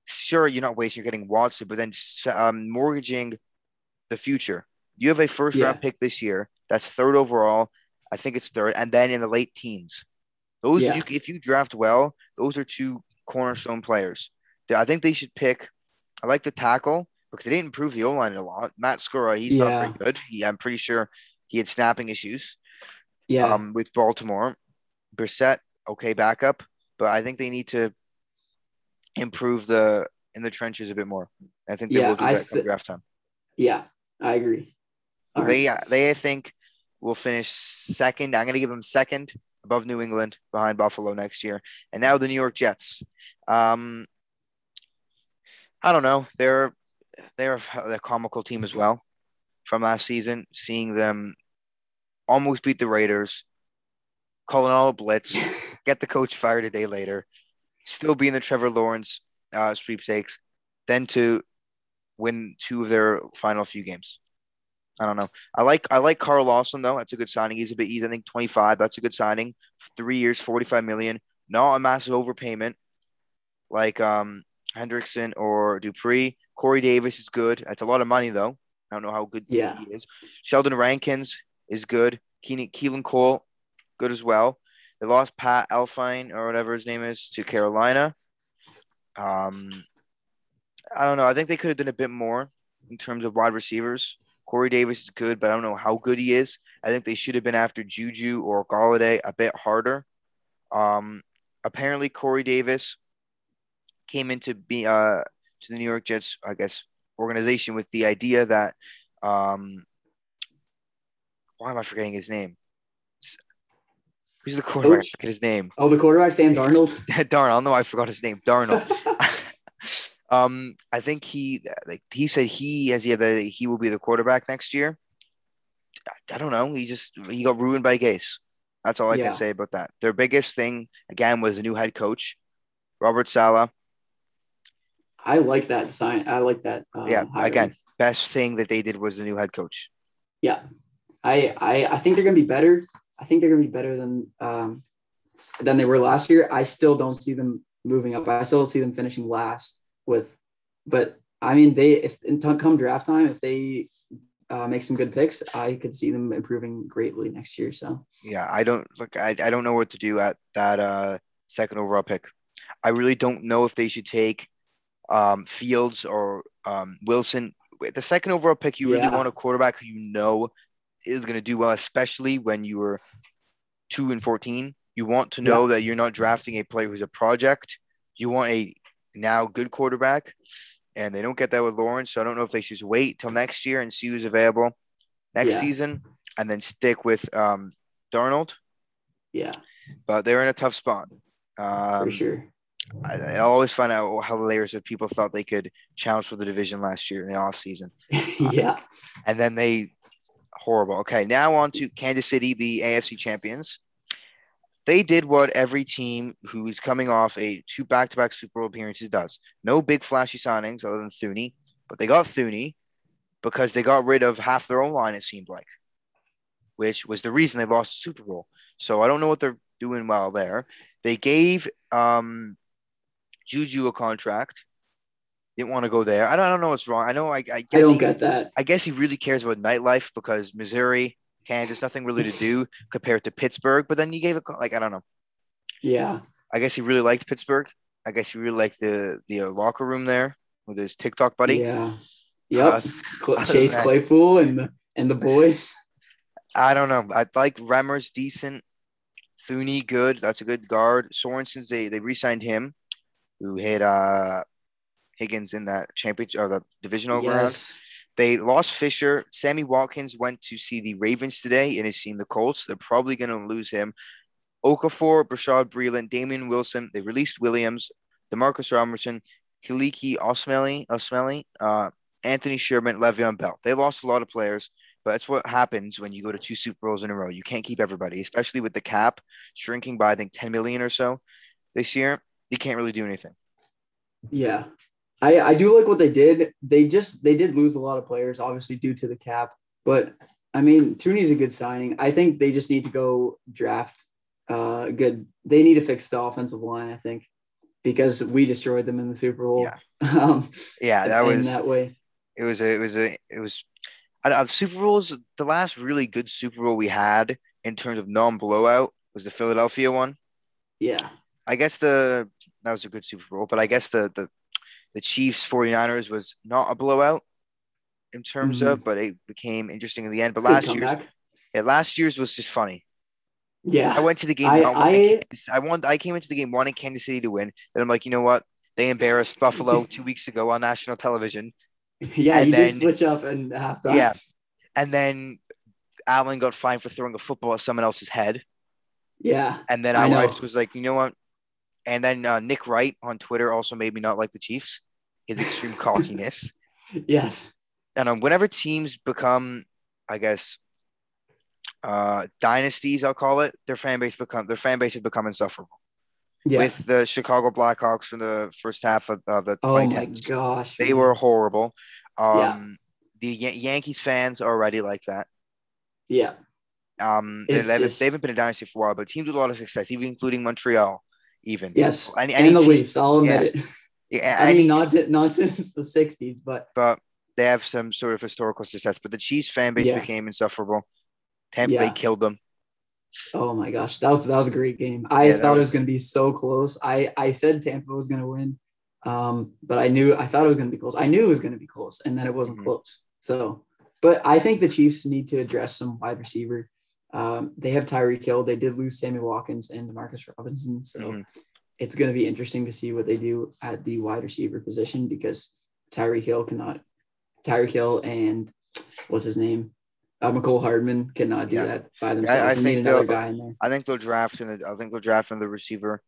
Sure, you're not wasting, you're getting Watson, but then um, mortgaging the future. You have a first yeah. round pick this year. That's third overall. I think it's third. And then in the late teens, those, yeah. you, if you draft well, those are two cornerstone players. I think they should pick. I like the tackle because they didn't improve the O-line a lot. Matt Skura, he's yeah. not very good. He, I'm pretty sure he had snapping issues Yeah, um, with Baltimore. Brissett, okay, backup, but I think they need to improve the in the trenches a bit more. I think they yeah, will do I that th- come draft time. Yeah, I agree. They, right. they, I think, will finish second. I'm going to give them second above New England, behind Buffalo next year. And now the New York Jets. Um, I don't know. They're they're a comical team as well from last season. Seeing them almost beat the Raiders, calling all a blitz, get the coach fired a day later. Still be in the Trevor Lawrence uh, sweepstakes, then to win two of their final few games. I don't know. I like I like Carl Lawson though. That's a good signing. He's a bit. He's I think twenty-five. That's a good signing. Three years, forty-five million. Not a massive overpayment like um, Hendrickson or Dupree. Corey Davis is good. That's a lot of money though. I don't know how good yeah. he is. Sheldon Rankins is good. Keenan Keelan Cole, good as well. They lost Pat Elflein or whatever his name is to Carolina. Um, I don't know. I think they could have done a bit more in terms of wide receivers. Corey Davis is good, but I don't know how good he is. I think they should have been after Juju or Galladay a bit harder. Um, apparently, Corey Davis came into be uh, to the New York Jets, I guess, organization with the idea that um, why am I forgetting his name? Who's the quarterback? Coach? I forget his name. Oh, the quarterback, Sam Darnold. Darnold. No, I forgot his name. Darnold. um, I think he, like he said, he as he that he will be the quarterback next year. I, I don't know. He just he got ruined by Gase. That's all I yeah. can say about that. Their biggest thing again was the new head coach, Robert Saleh. I like that sign. I like that. Um, yeah. Hiring. Again, best thing that they did was the new head coach. Yeah. I, I, I think they're going to be better. I think they're going to be better than, um, than they were last year. I still don't see them moving up. I still see them finishing last with, but I mean, they, if come draft time, if they uh, make some good picks, I could see them improving greatly next year. So, yeah, I don't look, I, I don't know what to do at that uh, second overall pick. I really don't know if they should take um, Fields or um, Wilson. The second overall pick, you yeah. really want a quarterback who you know is going to do well, especially when you were two and fourteen. You want to know yeah. that you're not drafting a player who's a project. You want a now good quarterback, and they don't get that with Lawrence. So I don't know if they should just wait till next year and see who's available next yeah. season, and then stick with um, Darnold. Yeah, but they're in a tough spot. Um, for sure. I, I always find out how layers of people thought they could challenge for the division last year in the offseason. yeah. Uh, and then they horrible. Okay, now on to Kansas City, the A F C champions. They did what every team who is coming off a two back-to-back Super Bowl appearances does. No big flashy signings other than Thuney, but they got Thuney because they got rid of half their own line, it seemed like, which was the reason they lost the Super Bowl. So I don't know what they're doing well there. They gave um, Juju a contract. Didn't want to go there. I don't, I don't know what's wrong. I know. I, I guess I don't he, get that. I guess he really cares about nightlife because Missouri, Kansas, nothing really to do compared to Pittsburgh. But then he gave a like I don't know. Yeah. I guess he really liked Pittsburgh. I guess he really liked the the uh, locker room there with his TikTok buddy. Yeah. Yep. Uh, Chase Claypool and the, and the boys. I don't know. I like Remmers decent. Thuney, good. That's a good guard. Sorensen's, they, they re-signed him, who hit uh, Higgins in that championship or the divisional yes. round. They lost Fisher. Sammy Watkins went to see the Ravens today and has seen the Colts. They're probably going to lose him. Okafor, Brashad Breeland, Damian Wilson. They released Williams, Demarcus Robinson, Kaliki Osmeli, Osmeli, uh, Anthony Sherman, Le'Veon Bell. They lost a lot of players. But that's what happens when you go to two Super Bowls in a row. You can't keep everybody, especially with the cap shrinking by, I think, ten million dollars or so this year. You can't really do anything. Yeah. I, I do like what they did. They just – they did lose a lot of players, obviously, due to the cap. But, I mean, Tooney's a good signing. I think they just need to go draft uh, good – they need to fix the offensive line, I think, because we destroyed them in the Super Bowl. Yeah, um, yeah that was – that way. It was a – it was a – it was – Of Super Bowls, the last really good Super Bowl we had in terms of non-blowout was the Philadelphia one. Yeah. I guess the that was a good Super Bowl, but I guess the the, the Chiefs 49ers was not a blowout in terms mm-hmm. of, but it became interesting in the end. But last year's, yeah, last year's was just funny. Yeah. I went to the game. I not I, I, won, I came into the game wanting Kansas City to win. Then I'm like, you know what? They embarrassed Buffalo two weeks ago on national television. Yeah, and you then, did switch up in halftime. Yeah, and then Allen got fined for throwing a football at someone else's head. Yeah, and then our wife was like, you know what? And then uh, Nick Wright on Twitter also made me not like the Chiefs. His extreme cockiness. Yes. And um, whenever teams become, I guess, uh, dynasties, I'll call it, their fan base become their fan base has become insufferable. Yeah. With the Chicago Blackhawks from the first half of, of the oh my gosh, they were horrible. Um, yeah. The Yan- Yankees fans are already like that. Yeah, um, they haven't, just... they haven't been a dynasty for a while, but teams with a lot of success, even including Montreal. Even yes, any, any and the team, Leafs. I'll admit yeah. it. Yeah, I any, mean not not since the sixties, but but they have some sort of historical success. But the Chiefs fan base yeah. became insufferable. Tampa yeah. Bay killed them. Oh my gosh, that was that was a great game. I yeah, thought was... it was going to be so close. I, I said Tampa was going to win, um, but I knew I thought it was going to be close. I knew it was going to be close, and then it wasn't mm-hmm. close. So, but I think the Chiefs need to address some wide receiver. Um, they have Tyreek Hill. They did lose Sammy Watkins and Demarcus Robinson, so mm-hmm. it's going to be interesting to see what they do at the wide receiver position because Tyreek Hill cannot. Tyreek Hill and what's his name? Uh, McCole Hardman cannot do yeah. that by themselves. I, I think another guy in there. I think they'll draft in the, I think they'll draft in the receiver,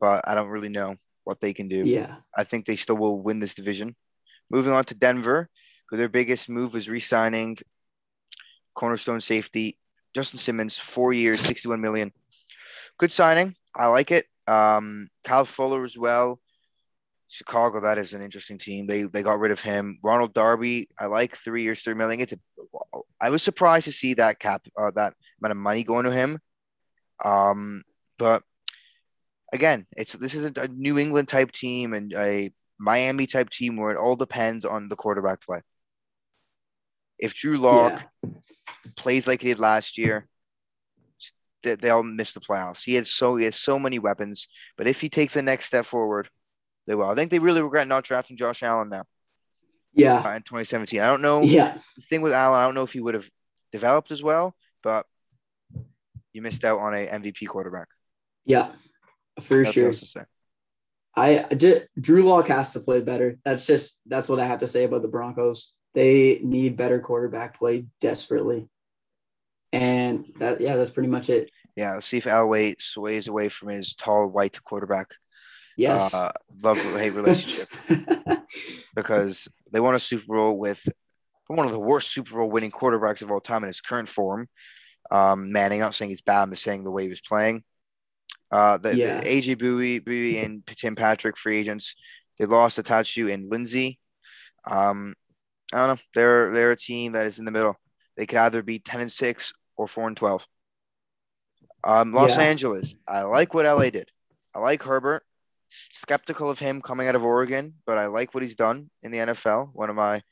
but I don't really know what they can do. Yeah, I think they still will win this division. Moving on to Denver, who their biggest move was re-signing cornerstone safety Justin Simmons, four years, sixty-one million. Good signing, I like it. Um, Kyle Fuller as well. Chicago, that is an interesting team. They they got rid of him. Ronald Darby, I like three years, three million. It's a, I was surprised to see that cap uh, that amount of money going to him. Um, but again, it's this isn't a New England type team and a Miami type team where it all depends on the quarterback play. If Drew Lock yeah. plays like he did last year, they, they'll miss the playoffs. He has so he has so many weapons, but if he takes the next step forward, they will. I think they really regret not drafting Josh Allen now. Yeah, uh, in twenty seventeen, I don't know. Yeah, the thing with Allen, I don't know if he would have developed as well, but you missed out on a M V P quarterback. Yeah, for That's sure. I, I did, Drew Lock has to play better. That's just that's what I have to say about the Broncos. They need better quarterback play desperately. And that, yeah, that's pretty much it. Yeah, let's see if Elway sways away from his tall, white quarterback. Yes. Uh, love-hate relationship. Because they won a Super Bowl with one of the worst Super Bowl winning quarterbacks of all time in his current form. Um, Manning, I'm not saying he's bad, I'm just saying the way he was playing. Uh, the, yeah. the A J Bowie, Bowie and Tim Patrick, free agents. They lost Atachu and Lindsey. Um, I don't know. They're they're a team that is in the middle. They could either be ten and six or four and twelve. Um, Los yeah. Angeles. I like what L A did. I like Herbert. Skeptical of him coming out of Oregon, but I like what he's done in the N F L. One of my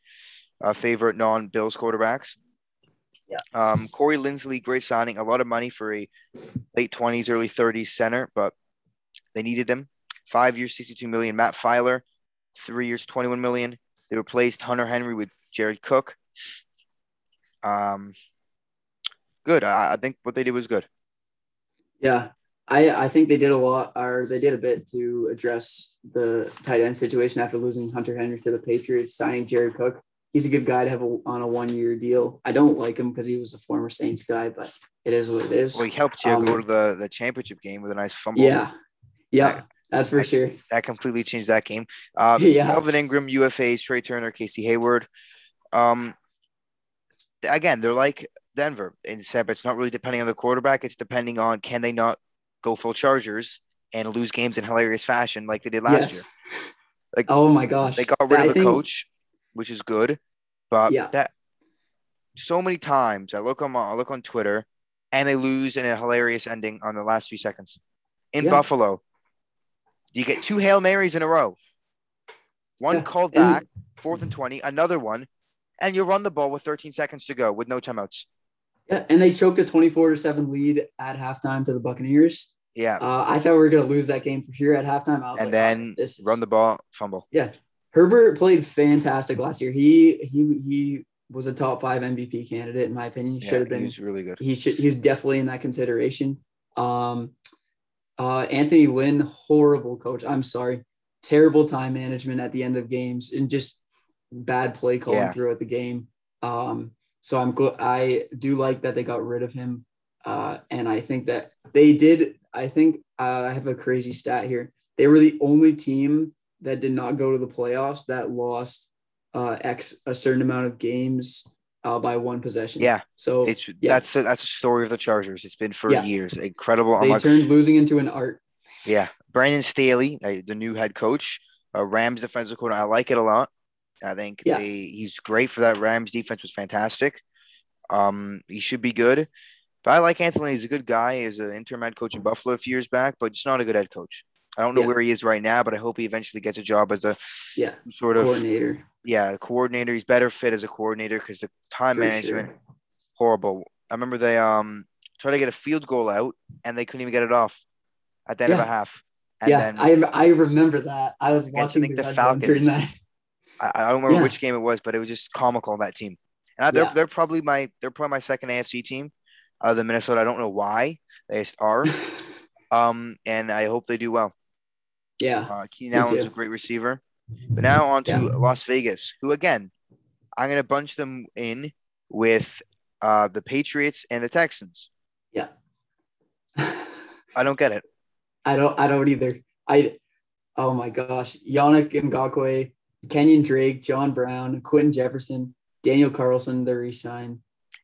uh, favorite non-Bills quarterbacks. Yeah. Um, Corey Linsley, great signing. A lot of money for a late twenties, early thirties center, but they needed him. Five years, sixty-two million. Matt Filer, three years, twenty-one million. They replaced Hunter Henry with Jared Cook. Um, good. I, I think what they did was good. Yeah, I, I think they did a lot, or they did a bit to address the tight end situation after losing Hunter Henry to the Patriots, signing Jared Cook. He's a good guy to have a, on a one-year deal. I don't like him because he was a former Saints guy, but it is what it is. Well, he helped you um, go to the, the championship game with a nice fumble. Yeah, yeah. I, That's for that, sure. That completely changed that game. Um, yeah. Melvin Ingram, U F A, Trey Turner, Casey Hayward. Um, again, they're like Denver, except it's not really depending on the quarterback. It's depending on can they not go full Chargers and lose games in hilarious fashion like they did last yes. year. Like, oh my gosh, they got rid that, of the think... coach, which is good. But yeah. that so many times I look on I look on Twitter and they lose in a hilarious ending on the last few seconds in yeah. Buffalo. You get two Hail Marys in a row, one yeah. called back, fourth and twenty, another one, and you run the ball with thirteen seconds to go with no timeouts. Yeah, and they choked a twenty-four to seven lead at halftime to the Buccaneers. Yeah. Uh, I thought we were going to lose that game for sure at halftime. I was and like, then oh, this is... run the ball, fumble. Yeah. Herbert played fantastic last year. He he he was a top five M V P candidate, in my opinion. He should yeah, have been. He was really good. He should, he was definitely in that consideration. Um, Uh, Anthony Lynn, horrible coach. I'm sorry. Terrible time management at the end of games and just bad play calling yeah. throughout the game. Um, so I'm glad I do like that they got rid of him. Uh, and I think that they did. I think uh, I have a crazy stat here. They were the only team that did not go to the playoffs that lost uh, X a certain amount of games uh, by one possession. Yeah. So it's, yeah. that's the, that's the story of the Chargers. It's been for yeah. years. Incredible. They unlike... turned losing into an art. Yeah. Brandon Staley, uh, the new head coach, uh, Rams defensive coordinator. I like it a lot. I think yeah. they, he's great for that. Rams defense was fantastic. Um, he should be good, but I like Anthony. He's a good guy. He was an interim head coach in Buffalo a few years back, but just not a good head coach. I don't know yeah. where he is right now, but I hope he eventually gets a job as a yeah. sort of coordinator. Yeah, coordinator. He's better fit as a coordinator because the time For management, sure. horrible. I remember they um tried to get a field goal out, and they couldn't even get it off at the end yeah. of a half. And yeah, then, I I remember that. I was watching I think the, the Falcons. I, I don't remember yeah. which game it was, but it was just comical, that team. And I, they're, yeah. they're, probably my, they're probably my second A F C team, uh, the Minnesota. I don't know why. They just are. um, and I hope they do well. Yeah. Uh, Keenan Allen's a great receiver. But now on to yeah. Las Vegas, who, again, I'm going to bunch them in with uh, the Patriots and the Texans. Yeah. I don't get it. I don't I don't either. I Oh, my gosh. Yannick Ngakoue, Kenyon Drake, John Brown, Quentin Jefferson, Daniel Carlson, they're re-signed.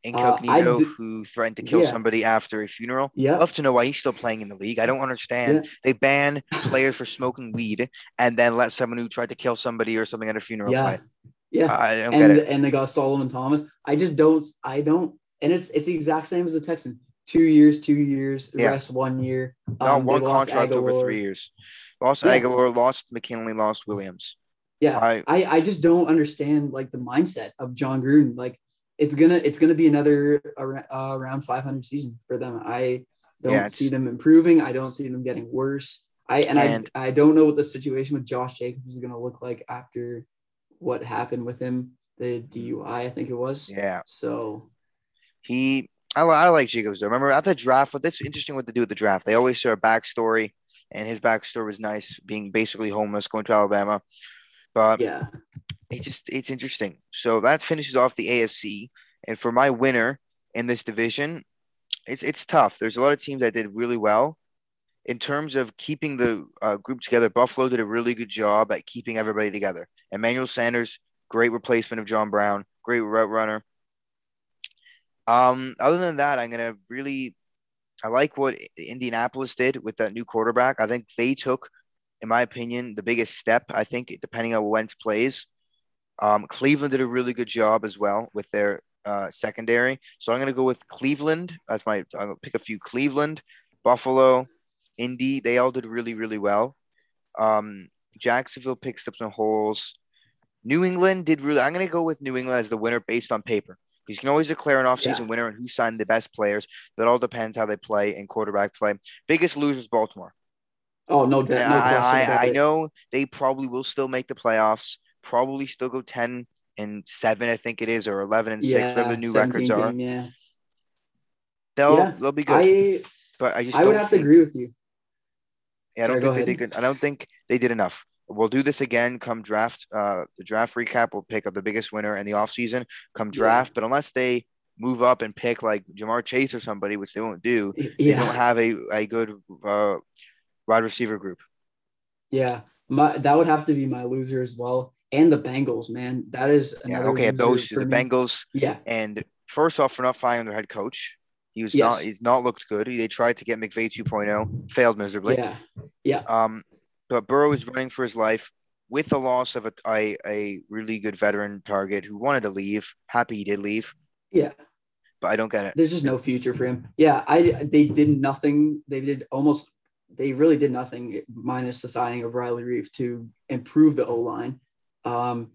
Incognito, uh, d- who threatened to kill yeah. somebody after a funeral. Yep. I'd love to know why he's still playing in the league. I don't understand. Yeah. They ban players for smoking weed and then let someone who tried to kill somebody or something at a funeral yeah. play. Yeah. I don't and, get it. And they got Solomon Thomas. I just don't – I don't – and it's it's the exact same as the Texans. Two years, two years, yeah. rest one year. Um, Not one contract Aguilar. over three years. Lost yeah. Aguilar, lost McKinley, lost Williams. Yeah, I, I I just don't understand, like, the mindset of John Gruden. Like, it's gonna it's gonna be another uh, around five hundred season for them. I don't yeah, see them improving. I don't see them getting worse. I and, and I I don't know what the situation with Josh Jacobs is gonna look like after what happened with him, the D U I, I think it was. Yeah. So he, I, I like Jacobs though. Remember at the draft, what that's interesting what they do with the draft. They always share a backstory, and his backstory was nice, being basically homeless, going to Alabama. But yeah, it's just it's interesting. So that finishes off the A F C. And for my winner in this division, it's it's tough. There's a lot of teams that did really well in terms of keeping the uh, group together. Buffalo did a really good job at keeping everybody together. Emmanuel Sanders, great replacement of John Brown, great route runner. Um, other than that, I'm gonna really I like what Indianapolis did with that new quarterback. I think they took, in my opinion, the biggest step, I think, depending on Wentz plays. Um, Cleveland did a really good job as well with their uh, secondary. So I'm going to go with Cleveland. That's my – I'll pick a few. Cleveland, Buffalo, Indy, they all did really, really well. Um, Jacksonville picked up some holes. New England did really – I'm going to go with New England as the winner based on paper. You can always declare an offseason yeah. winner and who signed the best players. That all depends how they play and quarterback play. Biggest losers, Baltimore. Oh, no, no I, I, I know they probably will still make the playoffs, probably still go ten and seven, I think it is, or eleven and six, yeah, whatever the new records game, are. Yeah. They'll, yeah. they'll be good. I, but I, just I don't would have think, to agree with you. Yeah, I don't Sorry, think they ahead. did good. I don't think they did enough. We'll do this again come draft. Uh, the draft recap, we'll pick up the biggest winner in the offseason come draft. Yeah. But unless they move up and pick like Jamar Chase or somebody, which they won't do, yeah. they don't have a, a good uh, – wide receiver group. Yeah, my, that would have to be my loser as well. And the Bengals, man. That is another yeah, okay, those the me. Bengals. Yeah. And first off, for not firing their head coach. He was yes. not he's not looked good. They tried to get McVay two point oh, failed miserably. Yeah. Yeah. Um, but Burrow is running for his life with the loss of a, a, a really good veteran target who wanted to leave. Happy he did leave. Yeah. But I don't get it. There's just no future for him. Yeah, I they did nothing. They did almost They really did nothing minus the signing of Riley Reiff to improve the O-line. Um,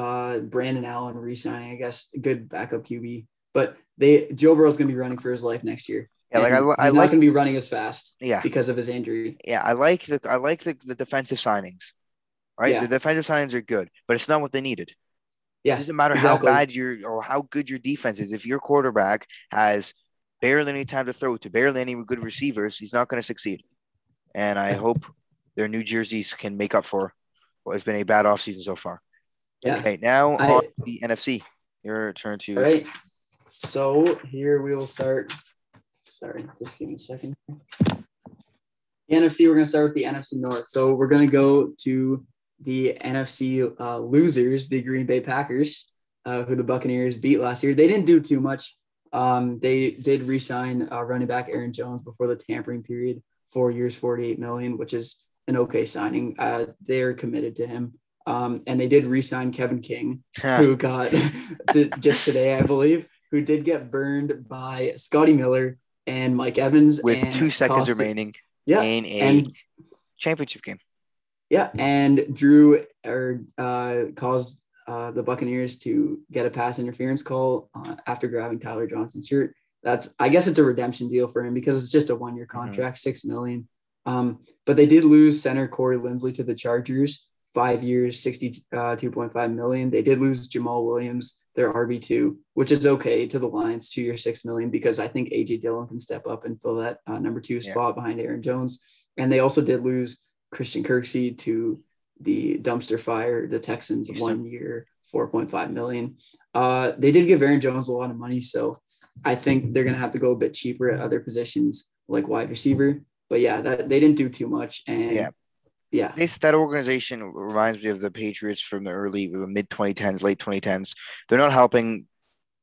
uh, Brandon Allen re-signing, I guess, good backup Q B. But they Joe Burrow's going to be running for his life next year. Yeah, like I, I he's like, not going to be running as fast yeah. because of his injury. Yeah, I like the I like the, the defensive signings. Right, yeah. The defensive signings are good, but it's not what they needed. Yeah, it doesn't matter exactly. how bad your or how good your defense is if your quarterback has barely any time to throw to barely any good receivers. He's not going to succeed. And I hope their New Jerseys can make up for what has been a bad offseason so far. Yeah. Okay, now I, on the N F C. Your turn to all right. So here we will start. Sorry, just give me a second. The N F C, we're going to start with the N F C North. So we're going to go to the N F C uh, losers, the Green Bay Packers, uh, who the Buccaneers beat last year. They didn't do too much. Um, they did re-sign uh, running back Aaron Jones before the tampering period. Four years, forty-eight million dollars, which is an okay signing. Uh, they're committed to him. Um, and they did re-sign Kevin King, who got to, just today, I believe, who did get burned by Scotty Miller and Mike Evans. With and two seconds Costa. remaining yeah. in a and, championship game. Yeah, and Drew er, uh, caused uh, the Buccaneers to get a pass interference call uh, after grabbing Tyler Johnson's shirt. That's, I guess it's a redemption deal for him because it's just a one-year contract, mm-hmm. six million dollars. Um, but they did lose center Corey Linsley to the Chargers, five years, sixty-two point five million dollars. They did lose Jamal Williams, their R B two, which is okay to the Lions, two year, six million dollars, because I think A J Dillon can step up and fill that uh, number two spot yeah. behind Aaron Jones. And they also did lose Christian Kirksey to the dumpster fire, the Texans, one year, four point five million dollars. Uh, they did give Aaron Jones a lot of money, so I think they're going to have to go a bit cheaper at other positions like wide receiver. But, yeah, that, they didn't do too much. And yeah. yeah. This, that organization reminds me of the Patriots from the early – mid-twenty tens, late twenty tens. They're not helping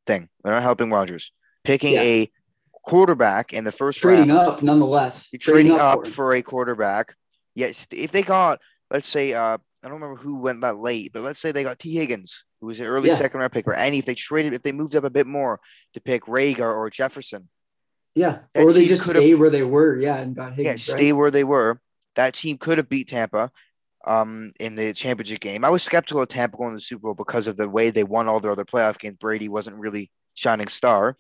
thing. They're not helping Rodgers. Picking yeah. a quarterback in the first trading round. Trading up, nonetheless. You're trading, trading up, up for, for a quarterback. Yes, if they got, let's say, uh, I don't remember who went that late, but let's say they got T. Higgins, who was an early yeah. second round picker. And if they traded, if they moved up a bit more to pick Rager or Jefferson. Yeah, or they just stay where they were. Yeah, and got Higgins. Yeah, stay right? where they were. That team could have beat Tampa um, in the championship game. I was skeptical of Tampa going to the Super Bowl because of the way they won all their other playoff games. Brady wasn't really shining star,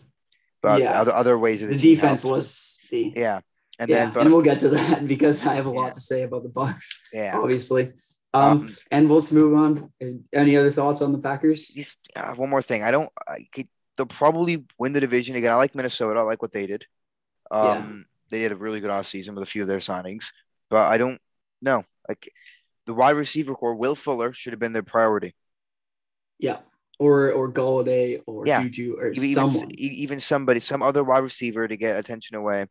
but yeah. other other ways of the, the defense helped. was the yeah, and yeah. then but, and we'll get to that because I have a yeah. lot to say about the Bucs. Yeah, obviously. Um, um, and we'll let's move on. Any other thoughts on the Packers? Just, uh, one more thing. I don't. I could, they'll probably win the division again. I like Minnesota. I like what they did. Um, yeah. They did a really good offseason with a few of their signings. But I don't know. Like the wide receiver core, Will Fuller should have been their priority. Yeah, or or Golladay or yeah. Juju or even, someone, even somebody, some other wide receiver to get attention away.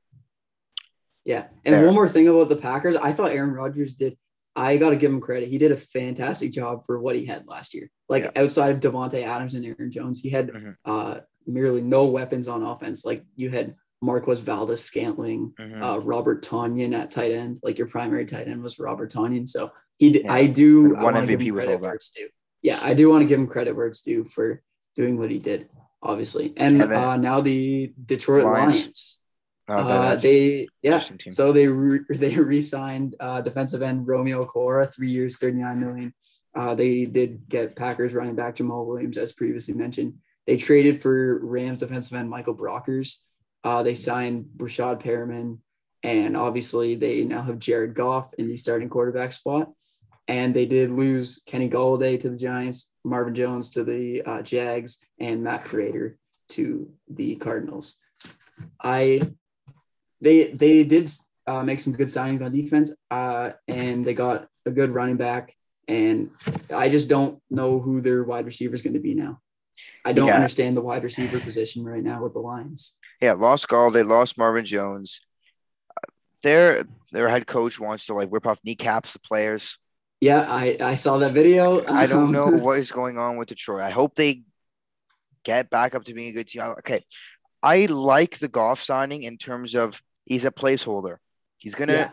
Yeah, and there. One more thing about the Packers, I thought Aaron Rodgers did. I got to give him credit. He did a fantastic job for what he had last year. Like yeah. outside of Devontae Adams and Aaron Jones, he had mm-hmm. uh, merely no weapons on offense. Like you had. Marquez Valdes-Scantling, mm-hmm. uh, Robert Tonyan at tight end. Like your primary tight end was Robert Tonyan. So he, d- yeah. I do. One M V P was all that. Yeah, I do want to give him credit where it's due for doing what he did, obviously. And, and then, uh, now the Detroit Lions. Lions oh, uh, they, yeah. So they re- they re-signed uh, defensive end Romeo Corra, three years, thirty-nine million dollars. Uh, they did get Packers running back Jamal Williams, as previously mentioned. They traded for Rams defensive end Michael Brockers. Uh, they signed Rashad Perriman, and obviously they now have Jared Goff in the starting quarterback spot. And they did lose Kenny Golladay to the Giants, Marvin Jones to the uh, Jags, and Matt Prater to the Cardinals. I they they did uh, make some good signings on defense, uh, and they got a good running back. And I just don't know who their wide receiver is going to be now. I don't yeah. understand the wide receiver position right now with the Lions. Yeah, lost Golladay, lost Marvin Jones. Their their head coach wants to like rip off kneecaps of players. Yeah, I, I saw that video. I don't know what is going on with Detroit. I hope they get back up to being a good team. Okay, I like the Goff signing in terms of he's a placeholder. He's going to yeah.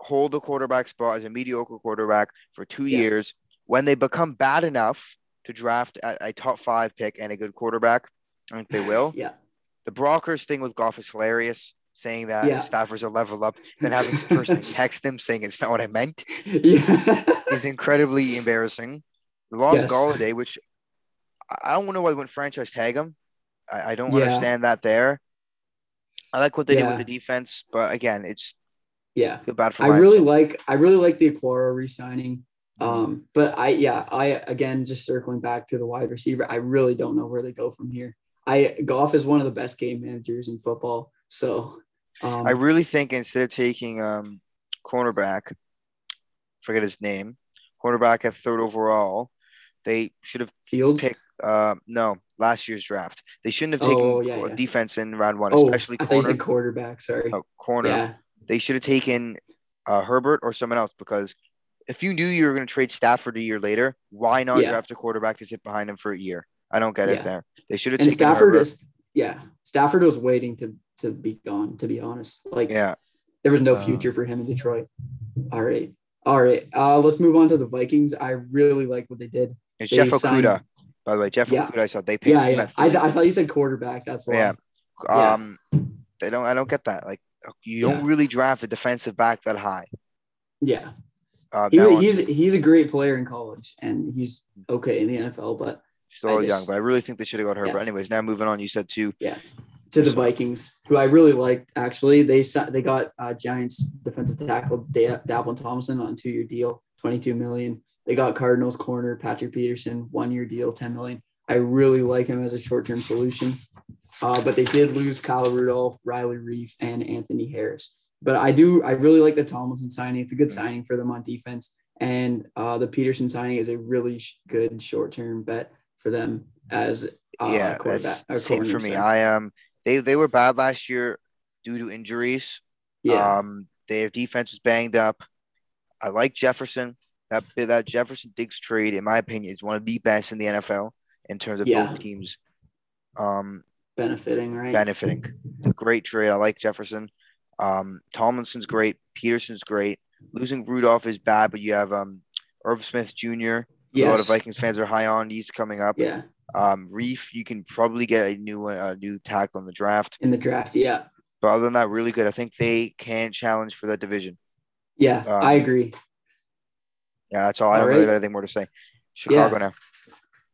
hold the quarterback spot as a mediocre quarterback for two yeah. years. When they become bad enough to draft a, a top five pick and a good quarterback, I think they will. yeah. The Brockers thing with Goff is hilarious, saying that yeah. staffers will level up and having the person text them saying it's not what I meant yeah. is incredibly embarrassing. The loss yes. of Golladay, which I don't know why they went franchise tag him. I, I don't yeah. understand that there. I like what they yeah. did with the defense, but again, it's yeah. bad for I life. really like I really like the Aquaro re-signing. Um, but I yeah, I again just circling back to the wide receiver, I really don't know where they go from here. I Goff is one of the best game managers in football. So um, I really think instead of taking um, cornerback, forget his name, cornerback at third overall, they should have Fields? picked uh, no last year's draft. They shouldn't have taken oh, yeah, yeah. defense in round one, oh, especially I corner. Thought you said quarterback. Sorry, oh, corner. Yeah. They should have taken uh, Herbert or someone else because if you knew you were going to trade Stafford a year later, why not yeah. draft a quarterback to sit behind him for a year? I don't get yeah. it there. They should have and taken Stafford Herbert. Is, yeah, Stafford was waiting to to be gone, to be honest. Like, yeah. there was no future uh, for him in Detroit. All right. All right. Uh, let's move on to the Vikings. I really like what they did. It's they Jeff signed, Okuda, by the way. Jeff yeah. Okuda, I saw they picked yeah, him yeah. at I, I thought you said quarterback. That's why. Yeah. Um, yeah. They don't. I don't get that. Like, you don't yeah. really draft a defensive back that high. Yeah. Uh, that he, he's, he's a great player in college, and he's okay in the N F L, but – Still young, but I really think they should have got Herbert. Yeah. Anyways, now moving on. You said to yeah to the Vikings, who I really liked. Actually, they they got uh, Giants defensive tackle da- Dalvin Thompson on a two year deal, twenty two million. They got Cardinals corner Patrick Peterson, one year deal, ten million. I really like him as a short term solution. Uh, but they did lose Kyle Rudolph, Riley Reiff, and Anthony Harris. But I do I really like the Tomlinson signing. It's a good mm-hmm. signing for them on defense, and uh, the Peterson signing is a really sh- good short term bet for them as uh, yeah, quarterback. That's same for me. Thing. I um, they they were bad last year due to injuries. Yeah, um, their defense was banged up. I like Jefferson. That that Jefferson Diggs trade, in my opinion, is one of the best in the N F L in terms of yeah. both teams Um, benefiting, right? Benefiting. Great trade. I like Jefferson. Um, Tomlinson's great. Peterson's great. Losing Rudolph is bad, but you have um, Irv Smith Junior Yes. A lot of Vikings fans are high on. He's coming up. Yeah. Um, Reiff, you can probably get a new a new tackle in the draft. In the draft, yeah. But other than that, really good. I think they can challenge for that division. Yeah, um, I agree. Yeah, that's all. all I don't right. really have anything more to say. Chicago yeah. now.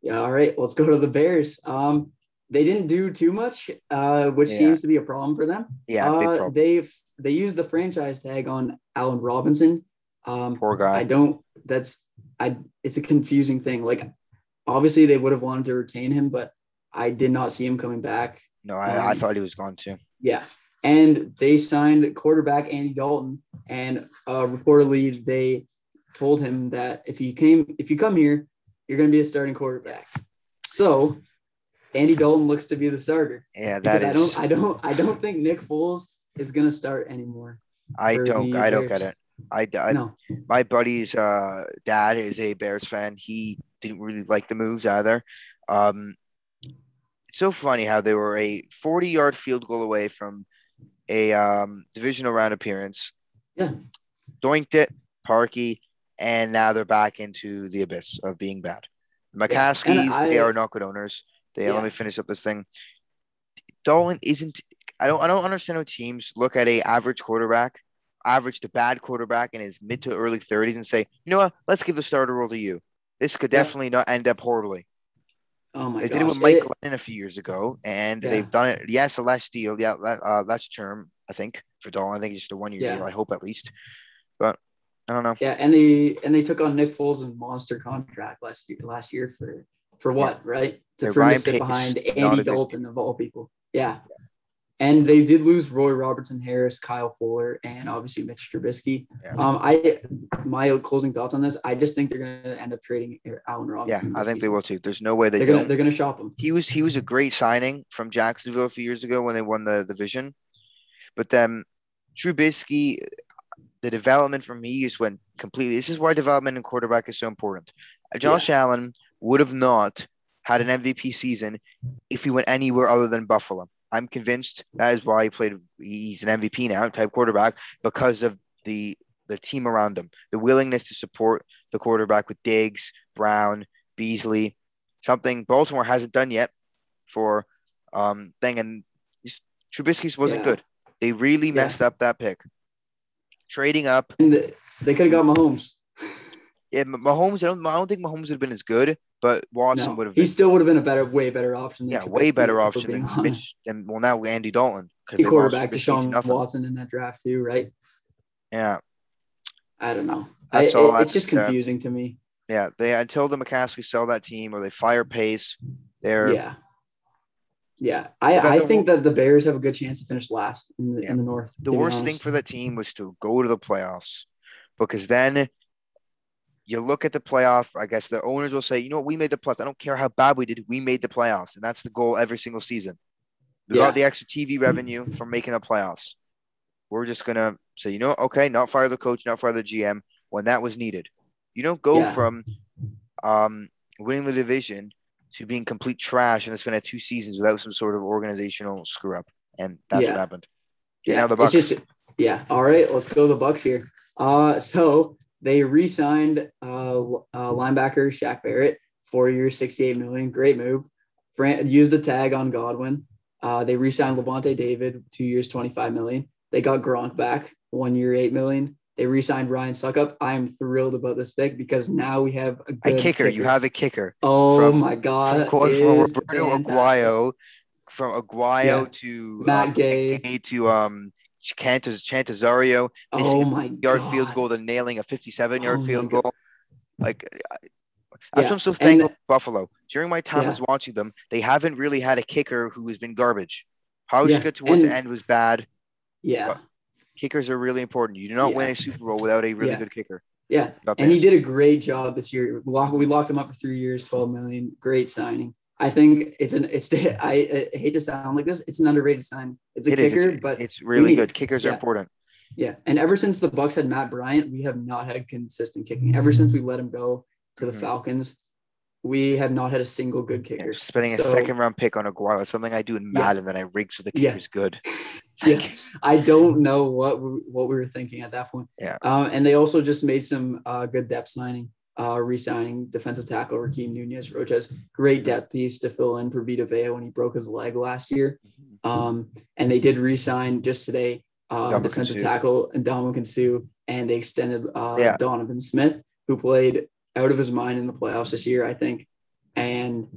Yeah, all right. Let's go to the Bears. Um, they didn't do too much, uh, which yeah. seems to be a problem for them. Yeah, uh, big problem. They've they used the franchise tag on Allen Robinson. Um, Poor guy. I don't. That's I. It's a confusing thing. Like, obviously, they would have wanted to retain him, but I did not see him coming back. No, I, um, I thought he was gone too. Yeah. And they signed quarterback Andy Dalton, and uh, reportedly they told him that if you came, if you come here, you're going to be a starting quarterback. So Andy Dalton looks to be the starter. Yeah, that is. I don't, I don't, I don't think Nick Foles is going to start anymore. I don't, I don't get it. I, I no. My buddy's uh, dad is a Bears fan. He didn't really like the moves either. Um, it's so funny how they were a forty-yard field goal away from a um, divisional round appearance. Yeah. Doinked it, Parkey, and now they're back into the abyss of being bad. McCaskies, yeah, I, they are not good owners. They yeah. Let me finish up this thing. Dalton isn't – I don't I don't understand how teams look at a average quarterback, average to bad quarterback in his mid to early thirties and say, you know what, let's give the starter role to you. This could definitely yeah. not end up horribly. Oh my god! They gosh. did it with Mike Glennon a few years ago, and yeah. they've done it. Yes, the last deal, yeah, uh, last term, I think for Dalton. I think it's just a one-year yeah. deal. I hope at least, but I don't know. Yeah, and they and they took on Nick Foles' a monster contract last year, last year for for what yeah. right to Ryan sit Pace, behind Andy Dalton of all people. Yeah. yeah, and they did lose Roy Robertson, Harris, Kyle Fuller, and obviously Mitch Trubisky. Yeah. Um, I my closing thoughts on this. I just think they're going to end up trading Allen Robinson. Yeah, I think season. they will too. There's no way they they're don't. Gonna, they're going to shop him. He was he was a great signing from Jacksonville a few years ago when they won the division, but then Trubisky, the development from he just went completely. This is why development in quarterback is so important. Josh yeah. Allen would have not had an M V P season if he went anywhere other than Buffalo. I'm convinced that is why he played. He's an M V P now type quarterback because of the the team around him, the willingness to support the quarterback with Diggs, Brown, Beasley, something Baltimore hasn't done yet for um thing. And Trubisky's wasn't yeah. good. They really yeah. messed up that pick. Trading up, and the, they could have got Mahomes. Yeah, Mahomes. I don't. I don't think Mahomes would have been as good. But Watson no, would have. Been. He still would have been a better, way better option. Than yeah, Trubisky, way better option than Mitch, and well now Andy Dalton because he quarterbacked Deshaun Watson in that draft too, right? Yeah, I don't know. That's I, all. It, I it's just confusing there. to me. Yeah, they until the McCaskies sell that team or they fire Pace, they're yeah, yeah. I, I the, think that the Bears have a good chance to finish last in the, yeah. in the North. The worst thing for that team was to go to the playoffs because then. You look at the playoff, I guess the owners will say, you know what, we made the playoffs. I don't care how bad we did. We made the playoffs. And that's the goal every single season. We yeah. got the extra T V revenue from making the playoffs. We're just going to say, you know, okay, not fire the coach, not fire the G M when that was needed. You don't go yeah. from um, winning the division to being complete trash and it's been at two seasons without some sort of organizational screw up. And that's yeah. what happened. Yeah. Now the Bucks. It's just, yeah. All right. Let's go to the Bucks here. Uh, so. They re-signed uh, uh, linebacker Shaq Barrett, four years, sixty-eight million dollars. Great move. Fran- used the tag on Godwin. Uh, they re-signed Levante David, two years, twenty-five million dollars. They got Gronk back, one year, eight million dollars. They re-signed Ryan Suckup. I am thrilled about this pick because now we have a good a kicker. kicker. You have a kicker. Oh, from, my God. From, from Roberto Aguayo, from Aguayo yeah. to Matt um, Gay. Gay to um, – Chantazario missing oh my a yard God. field goal, then nailing a fifty-seven-yard oh field God. goal. Like, I, I'm yeah. so thankful for Buffalo. During my time yeah. as watching them, they haven't really had a kicker who has been garbage. How yeah. she got towards and, the end was bad. Yeah. But kickers are really important. You do not yeah. win a Super Bowl without a really yeah. good kicker. Yeah. Not and bad. He did a great job this year. We locked, we locked him up for three years, twelve million dollars. Great signing. I think it's an it's I, I hate to sound like this. It's an underrated sign. It's a it kicker, is, it's, but it's really good. It. Kickers yeah. are important. Yeah, and ever since the Bucks had Matt Bryant, we have not had consistent kicking. Ever since we let him go to the mm-hmm. Falcons, we have not had a single good kicker. Yeah, spending so, a second round pick on Aguero is something I do in Madden yeah. that I rigged so the kicker's yeah. good. yeah, I don't know what we, what we were thinking at that point. Yeah, um, and they also just made some uh, good depth signing, uh, re-signing defensive tackle Raheem Nunez-Rochus. Great depth piece to fill in for Vita Vea when he broke his leg last year. Um, and they did re-sign just today um, defensive Kinsu. tackle Ndamukong Suh, and they extended uh, yeah. Donovan Smith, who played out of his mind in the playoffs this year, I think, and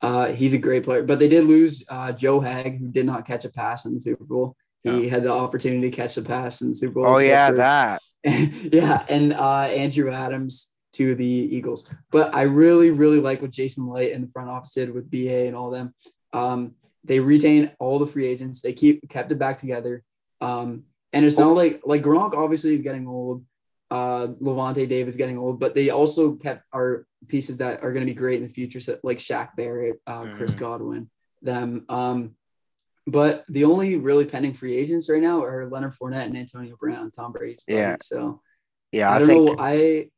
uh, he's a great player. But they did lose uh, Joe Haeg, who did not catch a pass in the Super Bowl. He had the opportunity to catch the pass in the Super Bowl. Oh, yeah, that. yeah, and uh, Andrew Adams to the Eagles. But I really, really like what Jason Light and the front office did with B A and all them. Um, they retain all the free agents. They keep kept it back together. Um, and it's not like – like Gronk obviously is getting old. Uh, Levante David's getting old. But they also kept our pieces that are going to be great in the future, so like Shaq Barrett, uh, Chris mm-hmm. Godwin, them. Um But the only really pending free agents right now are Leonard Fournette and Antonio Brown, Tom Brady's buddy. Yeah. So, yeah, I don't I think, know. I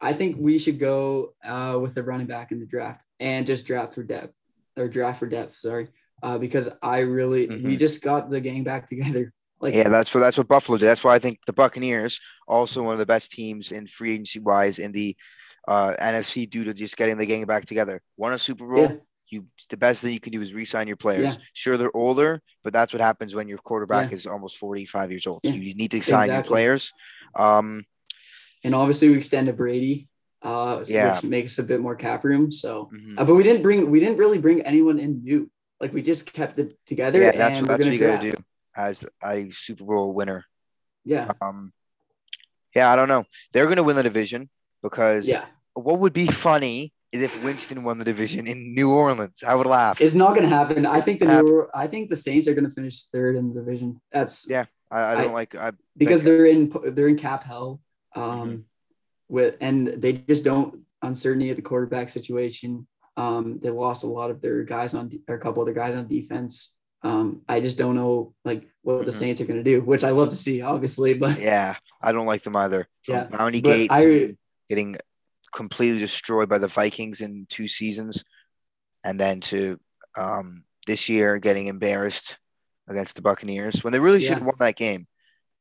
I think we should go uh, with the running back in the draft and just draft for depth or draft for depth. Sorry, uh, because I really mm-hmm. we just got the gang back together. Like, yeah, that's what that's what Buffalo did. That's why I think the Buccaneers, also one of the best teams in free agency wise in the uh, N F C, due to just getting the gang back together, won a Super Bowl. Yeah. You the best thing you can do is re-sign your players. Yeah. Sure, they're older, but that's what happens when your quarterback yeah. is almost forty-five years old. Yeah. You need to sign exactly. your players. Um, and obviously, we extended Brady, uh, yeah. which makes a bit more cap room. So, mm-hmm. uh, but we didn't bring we didn't really bring anyone in new. Like we just kept it together. Yeah, that's, and what, that's what you got to do as a Super Bowl winner. Yeah. Um. Yeah, I don't know. They're going to win the division because yeah. what would be funny is if Winston won the division in New Orleans. I would laugh. It's not going to happen. It's I think the happen. New, I think the Saints are going to finish third in the division. That's yeah. I, I don't I, like I, because that, they're in they're in cap hell. Um, mm-hmm. with and they just don't uncertainty at the quarterback situation. Um, they lost a lot of their guys on or a couple of their guys on defense. Um, I just don't know like what mm-hmm. the Saints are going to do, which I love to see, obviously. But yeah, I don't like them either. From yeah, Bountygate I, getting. completely destroyed by the Vikings in two seasons, and then to um, this year getting embarrassed against the Buccaneers when they really yeah. should have won that game.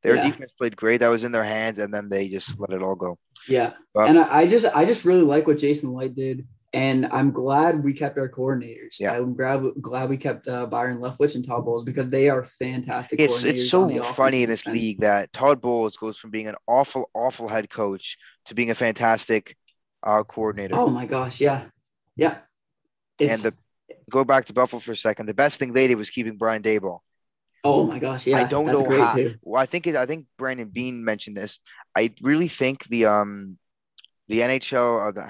Their yeah. defense played great. That was in their hands, and then they just let it all go. Yeah, but, and I, I just I just really like what Jason Light did, and I'm glad we kept our coordinators. Yeah. I'm glad, glad we kept uh, Byron Leftwich and Todd Bowles because they are fantastic it's, coordinators. It's so funny in this defense. league that Todd Bowles goes from being an awful, awful head coach to being a fantastic Uh, coordinator. Oh my gosh, yeah, yeah. It's... And the go back to Buffalo for a second. The best thing they did was keeping Brian Daboll. Oh my gosh, yeah. I don't That's know great how. Too. Well, I think it, I think Brandon Bean mentioned this. I really think the um the N H L or the,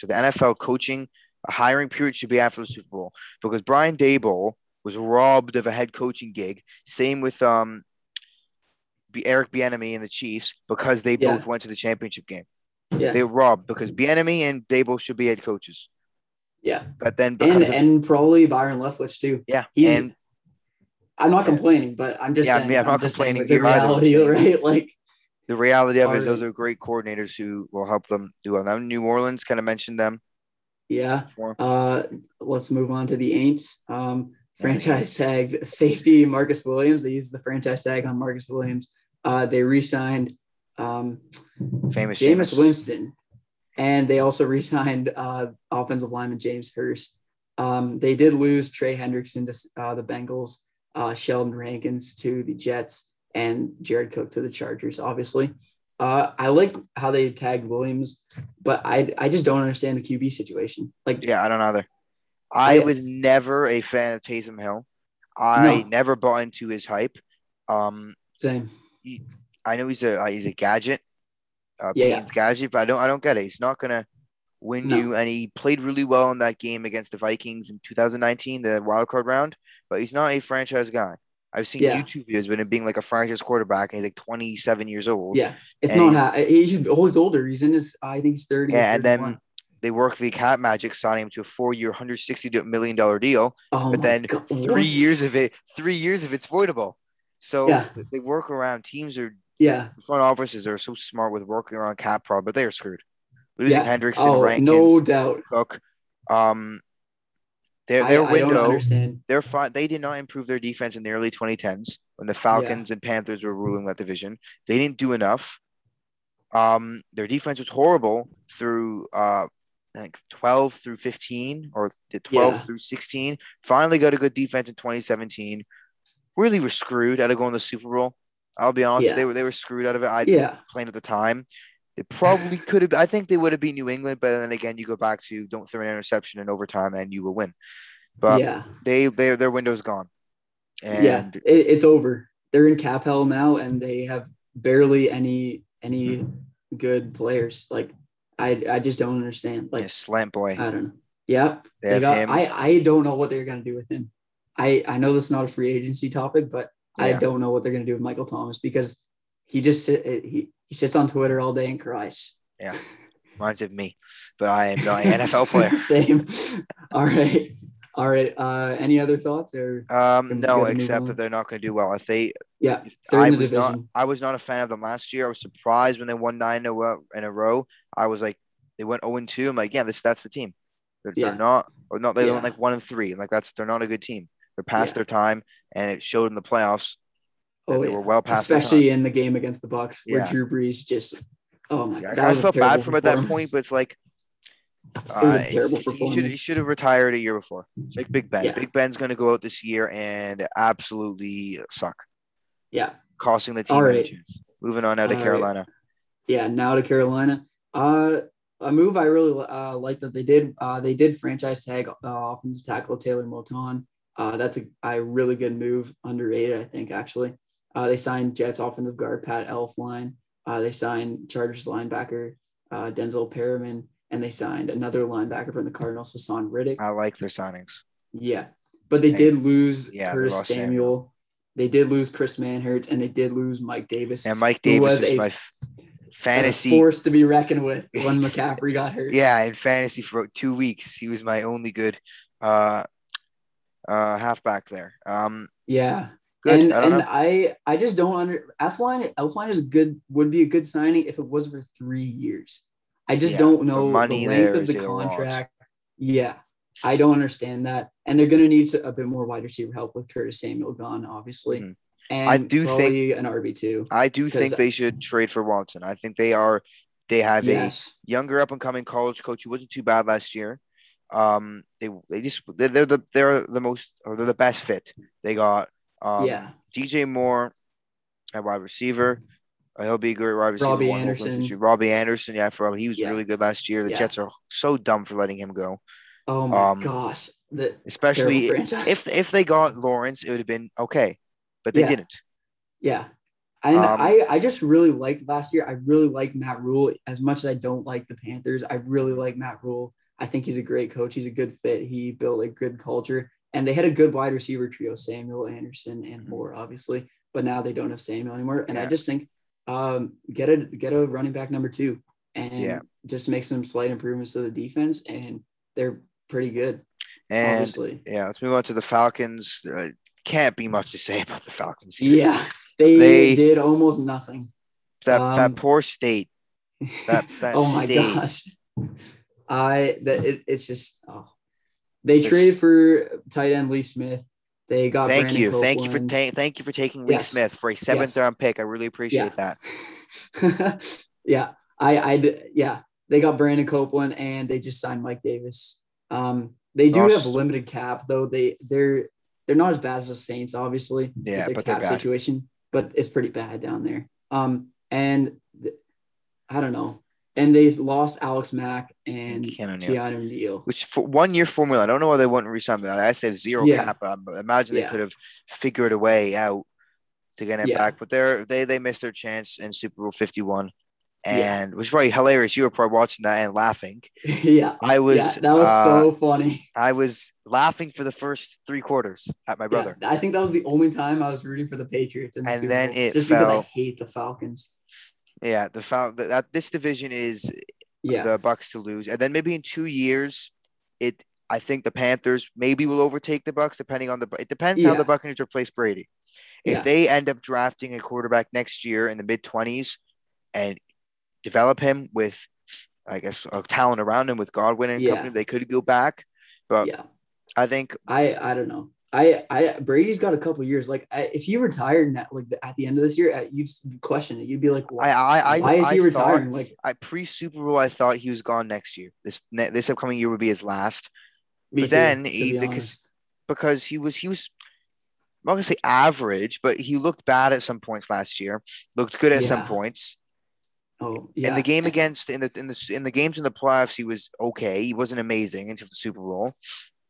so the N F L coaching hiring period should be after the Super Bowl because Brian Daboll was robbed of a head coaching gig. Same with um Eric Bieniemy and the Chiefs because they yeah. both went to the championship game. Yeah. They were robbed because Bieniemy and Daboll should be head coaches. Yeah, but then and, of, and probably Byron Leftwich too. Yeah, He's, and I'm not complaining, but I'm just yeah, saying, yeah, I'm not I'm complaining. The reality, either, right? Like the reality of it is, those are great coordinators who will help them do well. Now, New Orleans kind of mentioned them. Yeah. Uh, let's move on to the Aints. Um, franchise tag safety Marcus Williams. They used the franchise tag on Marcus Williams. Uh, they re-signed. Um, Famous Jameis Winston, and they also re-signed uh, offensive lineman James Hurst. Um, they did lose Trey Hendrickson to uh, the Bengals, uh, Sheldon Rankins to the Jets, and Jared Cook to the Chargers. Obviously, uh, I like how they tagged Williams, but I I just don't understand the Q B situation. Like, yeah, I don't either. I yeah. was never a fan of Taysom Hill. I no. never bought into his hype. Um, Same. He, I know he's a he's a gadget, uh, yeah, yeah. gadget, but I don't I don't get it. He's not gonna win no. you, and he played really well in that game against the Vikings in two thousand nineteen, the wild card round. But he's not a franchise guy. I've seen yeah. YouTube videos of him being like a franchise quarterback, and he's like twenty-seven years old. Yeah, it's not. He's, ha- he's always older. He's in his I think he's thirty. Yeah, and then they work the cap magic, signing him to a four-year, one hundred sixty million dollars deal. Oh but then God. three what? years of it, three years of it's voidable. So yeah. they work around. Teams are. Yeah, front offices are so smart with working around cap problem, but they are screwed. Losing yeah. Hendrickson, oh, Rankins, no doubt. Cook, Um, their their I, window, I they're fine. They did not improve their defense in the early twenty tens when the Falcons yeah. and Panthers were ruling that division. They didn't do enough. Um, their defense was horrible through uh, I think twelve through fifteen or twelve yeah. through sixteen. Finally got a good defense in twenty seventeen. Really were screwed out of going to the Super Bowl. I'll be honest, yeah. they were they were screwed out of it. I yeah. playing at the time. They probably could have. I think they would have beat New England, but then again, you go back to don't throw an interception in overtime, and you will win. But yeah. they they their window's gone. And yeah, it, it's over. They're in cap hell now, and they have barely any any mm-hmm. good players. Like I I just don't understand. Like yeah, slant boy. I don't know. Yeah, they they got, I I don't know what they're gonna do with him. I I know this is not a free agency topic, but. Yeah. I don't know what they're going to do with Michael Thomas because he just he, he sits on Twitter all day and cries. Yeah, reminds of me, but I am not an N F L player. Same. All right, all right. Uh, any other thoughts or um, no, except that they're not going to do well if they. Yeah, if I was division. not. I was not a fan of them last year. I was surprised when they won nine in a row. I was like, they went zero and two. I'm like, yeah, this that's the team. They're, yeah. they're not or not. They yeah. went like one and three. Like that's they're not a good team. They're past yeah. their time, and it showed in the playoffs that oh, they yeah. were well past Especially in the game against the Bucs where yeah. Drew Brees just – oh, my yeah, God. I felt bad for him at that point, but it's like – It was a terrible uh, performance. He should, he should have retired a year before. It's like Big Ben. Yeah. Big Ben's going to go out this year and absolutely suck. Yeah. Costing the team All right. Moving on now to All Carolina. Right. Yeah, now to Carolina. Uh, a move I really uh, like that they did. Uh, they did franchise tag uh, offensive tackle Taylor Moton. Uh, that's a, a really good move, underrated, I think, actually. Uh, they signed Jets offensive guard Pat Elflein. Uh, they signed Chargers linebacker uh, Denzel Perriman, and they signed another linebacker from the Cardinals, Hassan Riddick. I like their signings. Yeah, but they and, did lose yeah, Curtis they Samuel. Samuel. They did lose Chris Manhertz, and they did lose Mike Davis. And Mike Davis was is a, my f- fantasy. force to be reckoned with when McCaffrey got hurt. Yeah, in fantasy for two weeks. He was my only good uh Uh, halfback there. Um, yeah, good. And I don't and know. I, I just don't under Elflein. Elflein is good. Would be a good signing if it was for three years. I just yeah, don't know the, money the length of the contract. Lost. Yeah, I don't understand that. And they're going to need a bit more wide receiver help with Curtis Samuel gone, obviously. Mm-hmm. And I do think an R B two. I do think they should trade for Watson. I think they are. They have yes. a younger up and coming college coach who wasn't too bad last year. Um, they they just they're, they're the they're the most or they're the best fit they got. Um, yeah. D J Moore at wide receiver, uh, he'll be a great wide receiver. Robbie One Anderson, Robbie Anderson, yeah, for he was yeah. really good last year. The yeah. Jets are so dumb for letting him go. Oh my um, gosh! The especially if if they got Lawrence, it would have been okay, but they yeah. didn't. Yeah, and um, I I just really liked last year. I really liked Matt Rule as much as I don't like the Panthers. I really like Matt Rule. I think he's a great coach. He's a good fit. He built a good culture, and they had a good wide receiver trio, Samuel, Anderson, and Moore, obviously. But now they don't have Samuel anymore. And yeah. I just think um, get a get a running back number two, and yeah. just make some slight improvements to the defense, and they're pretty good. And obviously. yeah, let's move on to the Falcons. Uh, can't be much to say about the Falcons here. Yeah, they, they did almost nothing. That um, that poor state. That that oh my state. gosh. I that it, it's just oh, they it's, traded for tight end Lee Smith. They got thank Brandon you, Copeland. thank you for ta- thank you for taking Lee yes. Smith for a seventh yes. round pick. I really appreciate yeah. that. yeah, I I yeah they got Brandon Copeland and they just signed Mike Davis. Um, they do Lost. have limited cap though. They they're they're not as bad as the Saints, obviously. Yeah, their but cap situation, but it's pretty bad down there. Um, and th- I don't know. And they lost Alex Mack and Keanu Neal. Which for one year formula, I don't know why they wouldn't resign that. I said zero yeah. cap, but I imagine yeah. they could have figured a way out to get him yeah. back. But they they they missed their chance in Super Bowl fifty-one, and yeah. which was probably hilarious. You were probably watching that and laughing. yeah, I was. Yeah, that was uh, so funny. I was laughing for the first three quarters at my brother. Yeah, I think that was the only time I was rooting for the Patriots, in the and Super then Bowl, it just fell. Because I hate the Falcons. Yeah, the foul that this division is yeah. the Bucs to lose, and then maybe in two years, it I think the Panthers maybe will overtake the Bucs depending on the. It depends yeah. how the Buccaneers replace Brady. If yeah. they end up drafting a quarterback next year in the mid twenties and develop him with I guess, uh, talent around him with Godwin and yeah. company. They could go back, but yeah. I think I, I don't know. I, I Brady's got a couple years. Like, I, if he retired now, like at the end of this year, you'd question it. You'd be like, why, I, I, why is I, he I retiring? Thought, like, I pre Super Bowl, I thought he was gone next year. This this upcoming year would be his last. But too, then he, be because because he was he was I'm not gonna say average, but he looked bad at some points last year. Looked good at yeah. some points. Oh, yeah. And the game against in the in the in the games in the playoffs, he was okay. He wasn't amazing until the Super Bowl.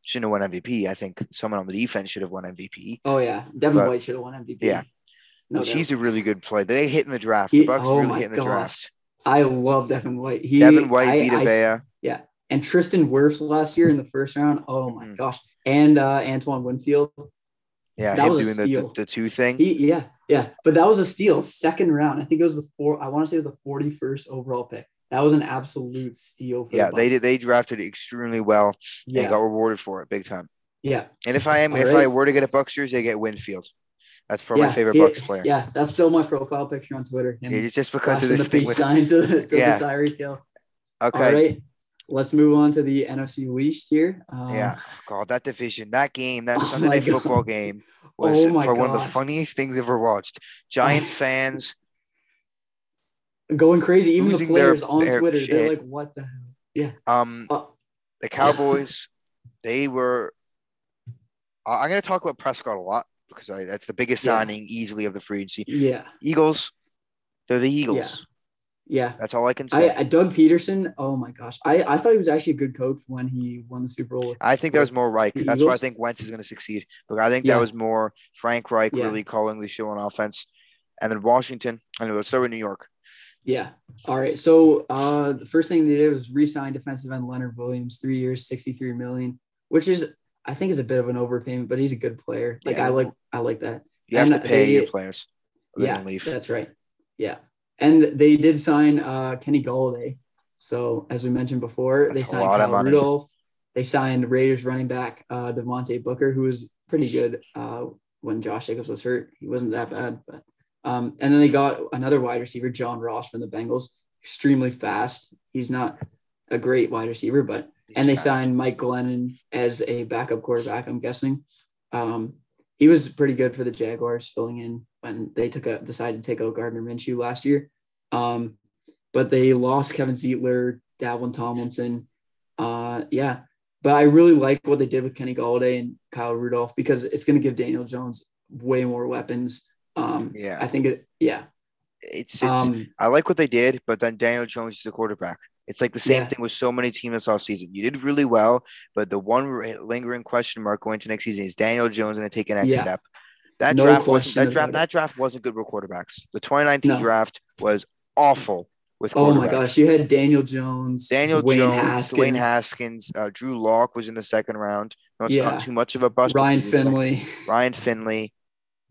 Shouldn't have won M V P. I think someone on the defense should have won M V P. Oh yeah, Devin but, White should have won M V P. Yeah, no, he's a really good player. They hit in the draft. He, the Bucks oh really hit in the gosh. draft. I love Devin White. He, Devin White, I, Vita I, Vea. Yeah, and Tristan Wirfs last year in the first round. Oh my mm. gosh, and uh, Antoine Winfield. Yeah, that him was doing the, the the two thing. He, yeah, yeah, but that was a steal. Second round, I think it was the four. I want to say it was the forty-first overall pick. That was an absolute steal. For yeah, the they did. They drafted extremely well yeah. and got rewarded for it big time. Yeah. And if I am, All if right. I were to get a Bucks jersey, I get Winfield. That's probably yeah, my favorite he, Bucks player. Yeah, that's still my profile picture on Twitter. Him it's just because of this the thing with sign to the, to yeah. the Tyreek Hill. Okay. All right. Let's move on to the N F C West here. Um, yeah. God, that division, that game, that oh Sunday night football game was oh probably one of the funniest things I've ever watched. Giants fans. Going crazy, even the players their, on their Twitter, shit. They're like, "What the hell?" Yeah. Um, uh, the Cowboys, they were. Uh, I'm going to talk about Prescott a lot because I, that's the biggest yeah. signing easily of the free agency. Yeah. Eagles, they're the Eagles. Yeah. yeah. That's all I can say. I, I, Doug Peterson. Oh my gosh, I, I thought he was actually a good coach when he won the Super Bowl. I think that was more Reich. That's Eagles. Why I think Wentz is going to succeed. But I think yeah. that was more Frank Reich yeah. really calling the show on offense, and then Washington. I know. Let's start with New York. Yeah. All right. So uh, the first thing they did was re-sign defensive end Leonard Williams, three years, sixty-three million dollars, which is, I think, is a bit of an overpayment, but he's a good player. Like yeah. I like, I like that. You and have to pay they, your players. Yeah, that's right. Yeah, and they did sign uh, Kenny Golladay. So as we mentioned before, that's they signed Kyle Rudolph. They signed Raiders running back uh, Devontae Booker, who was pretty good uh, when Josh Jacobs was hurt. He wasn't that bad, but. Um, and then they got another wide receiver, John Ross from the Bengals, extremely fast. He's not a great wide receiver, but – and they signed Mike Glennon as a backup quarterback, I'm guessing. Um, he was pretty good for the Jaguars filling in when they took a, decided to take out Gardner Minshew last year. Um, but they lost Kevin Zeitler, Dalvin Tomlinson. Uh, yeah, but I really like what they did with Kenny Golladay and Kyle Rudolph because it's going to give Daniel Jones way more weapons. Um, yeah, I think it, yeah, it's, it's um, I like what they did, but then Daniel Jones is the quarterback. It's like the same yeah. thing with so many teams this offseason. You did really well, but the one lingering question mark going to next season is Daniel Jones going to take an next yeah. step. That no draft wasn't that draft, that draft wasn't good with quarterbacks. The twenty nineteen no. draft was awful with quarterbacks. Oh my gosh, you had Daniel Jones, Daniel Dwayne Jones, Haskins. Dwayne Haskins, uh, Drew Lock was in the second round. No, it's yeah. not too much of a bust. Ryan Finley, Ryan Finley.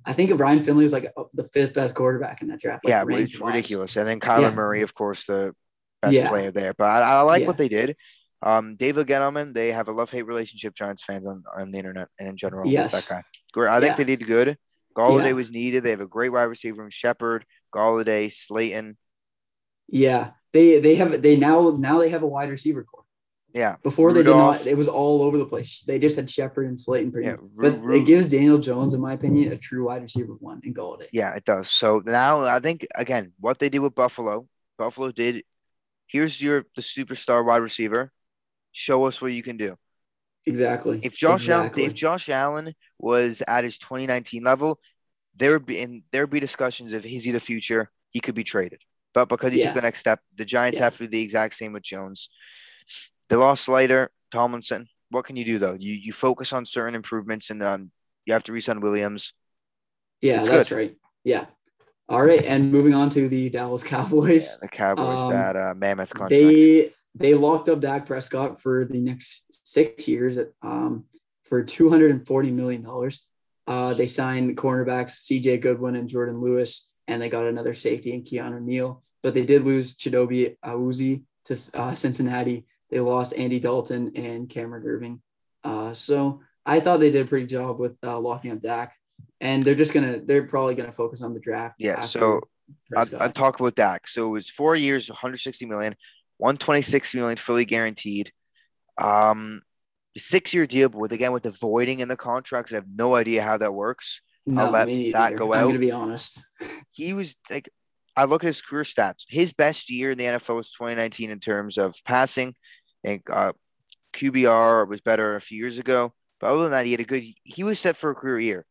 I think Ryan Finley was like the fifth best quarterback in that draft. Like yeah, it's ridiculous. And then Kyler yeah. Murray, of course, the best yeah. player there. But I, I like yeah. what they did. Um, David Gettleman, they have a love-hate relationship, Giants fans on, on the internet and in general. Yes. With that guy. I think yeah. they did good. Golladay yeah. was needed. They have a great wide receiver in Shepard, Golladay, Slayton. Yeah, they they have they now now they have a wide receiver core. Yeah. Before Rudolph. They did not, it was all over the place. They just had Shepard and Slayton pretty yeah, much. But Ru- it gives Daniel Jones, in my opinion, a true wide receiver one in Golladay. Yeah, it does. So now I think again, what they did with Buffalo, Buffalo did here's your the superstar wide receiver. Show us what you can do. Exactly. If Josh exactly. Allen if Josh Allen was at his twenty nineteen level, there would be and there'd be discussions of is he the future, he could be traded. But because he yeah. took the next step, the Giants yeah. have to do the exact same with Jones. They lost Slater, Tomlinson. What can you do, though? You you focus on certain improvements, and um, you have to re-sign Williams. Yeah, it's that's good. Right. Yeah. All right, and moving on to the Dallas Cowboys. Yeah, the Cowboys, um, that uh, mammoth contract. They, they locked up Dak Prescott for the next six years at, um, for two hundred forty million dollars. Uh, they signed cornerbacks C J Goodwin and Jordan Lewis, and they got another safety in Keanu Neal. But they did lose Chidobe Awuzie to uh, Cincinnati. They lost Andy Dalton and Cameron Irving. Uh, so I thought they did a pretty job with uh, locking up Dak. And they're just going to – they're probably going to focus on the draft. Yeah, so I'll, I'll talk about Dak. So it was four years, one hundred sixty million dollars. one hundred twenty-six million dollars fully guaranteed. Um, six-year deal, but with, again, with the voiding in the contracts, I have no idea how that works. No, I'll let that go out. I'm going to be honest. He was like, I look at his career stats. His best year in the N F L was twenty nineteen in terms of passing, and uh, Q B R was better a few years ago. But other than that, he had a good. He was set for a career year.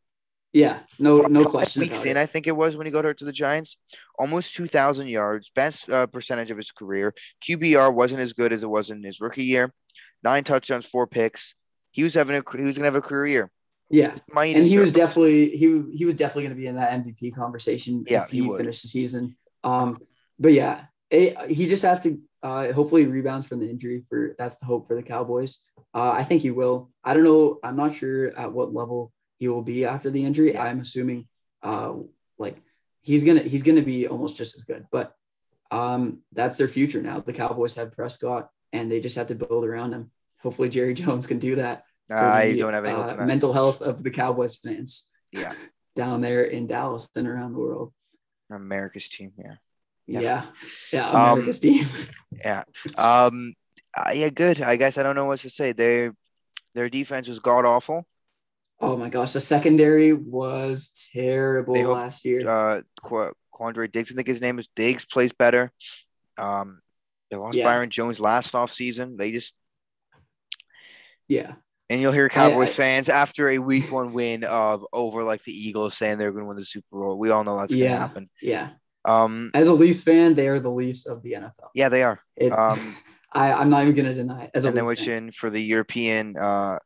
Yeah, no, no Five question. Weeks in, I think it was when he got hurt to the Giants, almost two thousand yards, best uh, percentage of his career. Q B R wasn't as good as it was in his rookie year. Nine touchdowns, four picks. He was having a. He was gonna have a career year. Yeah, and he service. was definitely he he was definitely going to be in that M V P conversation yeah, if he, he finished the season. Um, but yeah, it, he just has to uh, hopefully rebound from the injury. For that's the hope for the Cowboys. Uh, I think he will. I don't know. I'm not sure at what level he will be after the injury. Yeah. I'm assuming uh, like he's gonna he's gonna be almost just as good. But um, that's their future now. The Cowboys have Prescott, and they just have to build around him. Hopefully, Jerry Jones can do that. I don't have any hope uh, mental health of the Cowboys fans. Yeah, down there in Dallas and around the world. America's team, yeah, yeah, yeah, yeah America's um, team. yeah, um, uh, yeah, good. I guess I don't know what to say. They, their defense was god awful. Oh my gosh, the secondary was terrible hope, last year. Uh, Qu- Quandre Diggs, I think his name is Diggs, plays better. Um, they lost yeah. Byron Jones last offseason. They just, yeah. And you'll hear Cowboys I, I, fans after a week one win of over like the Eagles saying they're going to win the Super Bowl. We all know that's yeah, going to happen. Yeah. Um, As a Leafs fan, they are the Leafs of the N F L. Yeah, they are. It, um, I, I'm not even going to deny it. As and a then which in for the European uh,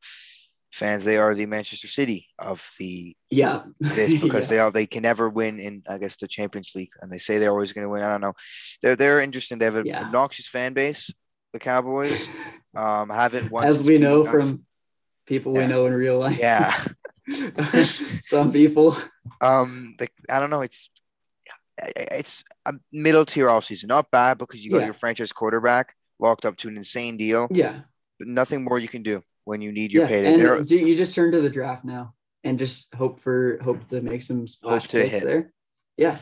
fans, they are the Manchester City of the yeah this because yeah. they are they can never win in I guess the Champions League, and they say they're always going to win. I don't know. They're they're interesting. They have an yeah. obnoxious fan base. The Cowboys um, haven't won as we know from. People yeah. we know in real life. Yeah. Some people. Um, the, I don't know. It's it's a middle tier offseason. Not bad because you got yeah. your franchise quarterback locked up to an insane deal. Yeah. But nothing more you can do when you need your yeah. payday. And there, you just turn to the draft now and just hope for hope to make some splash picks there. Yeah.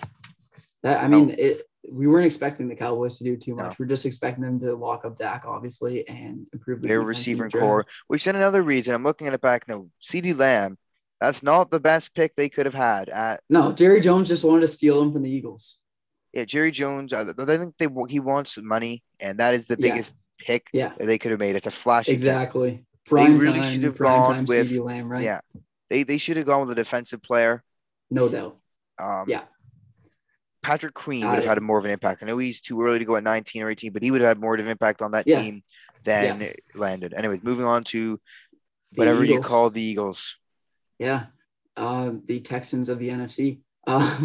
That I no. mean, it, we weren't expecting the Cowboys to do too much. No. We're just expecting them to lock up Dak, obviously, and improve the their receiving core. Which is another reason I'm looking at it back now. CeeDee Lamb, that's not the best pick they could have had. At no, Jerry Jones just wanted to steal him from the Eagles. Yeah, Jerry Jones. I think they he wants money, and that is the biggest yeah. pick yeah. they could have made. It's a flashy exactly. pick. Prime they really time, should have gone with CeeDee Lamb, right? Yeah, they they should have gone with a defensive player. No doubt. Um, yeah. Patrick Queen would have had more of an impact. I know he's too early to go at nineteen or eighteen, but he would have had more of an impact on that yeah. team than yeah. Landon. Anyways, moving on to whatever you call the Eagles. Yeah, uh, the Texans of the N F C. Uh,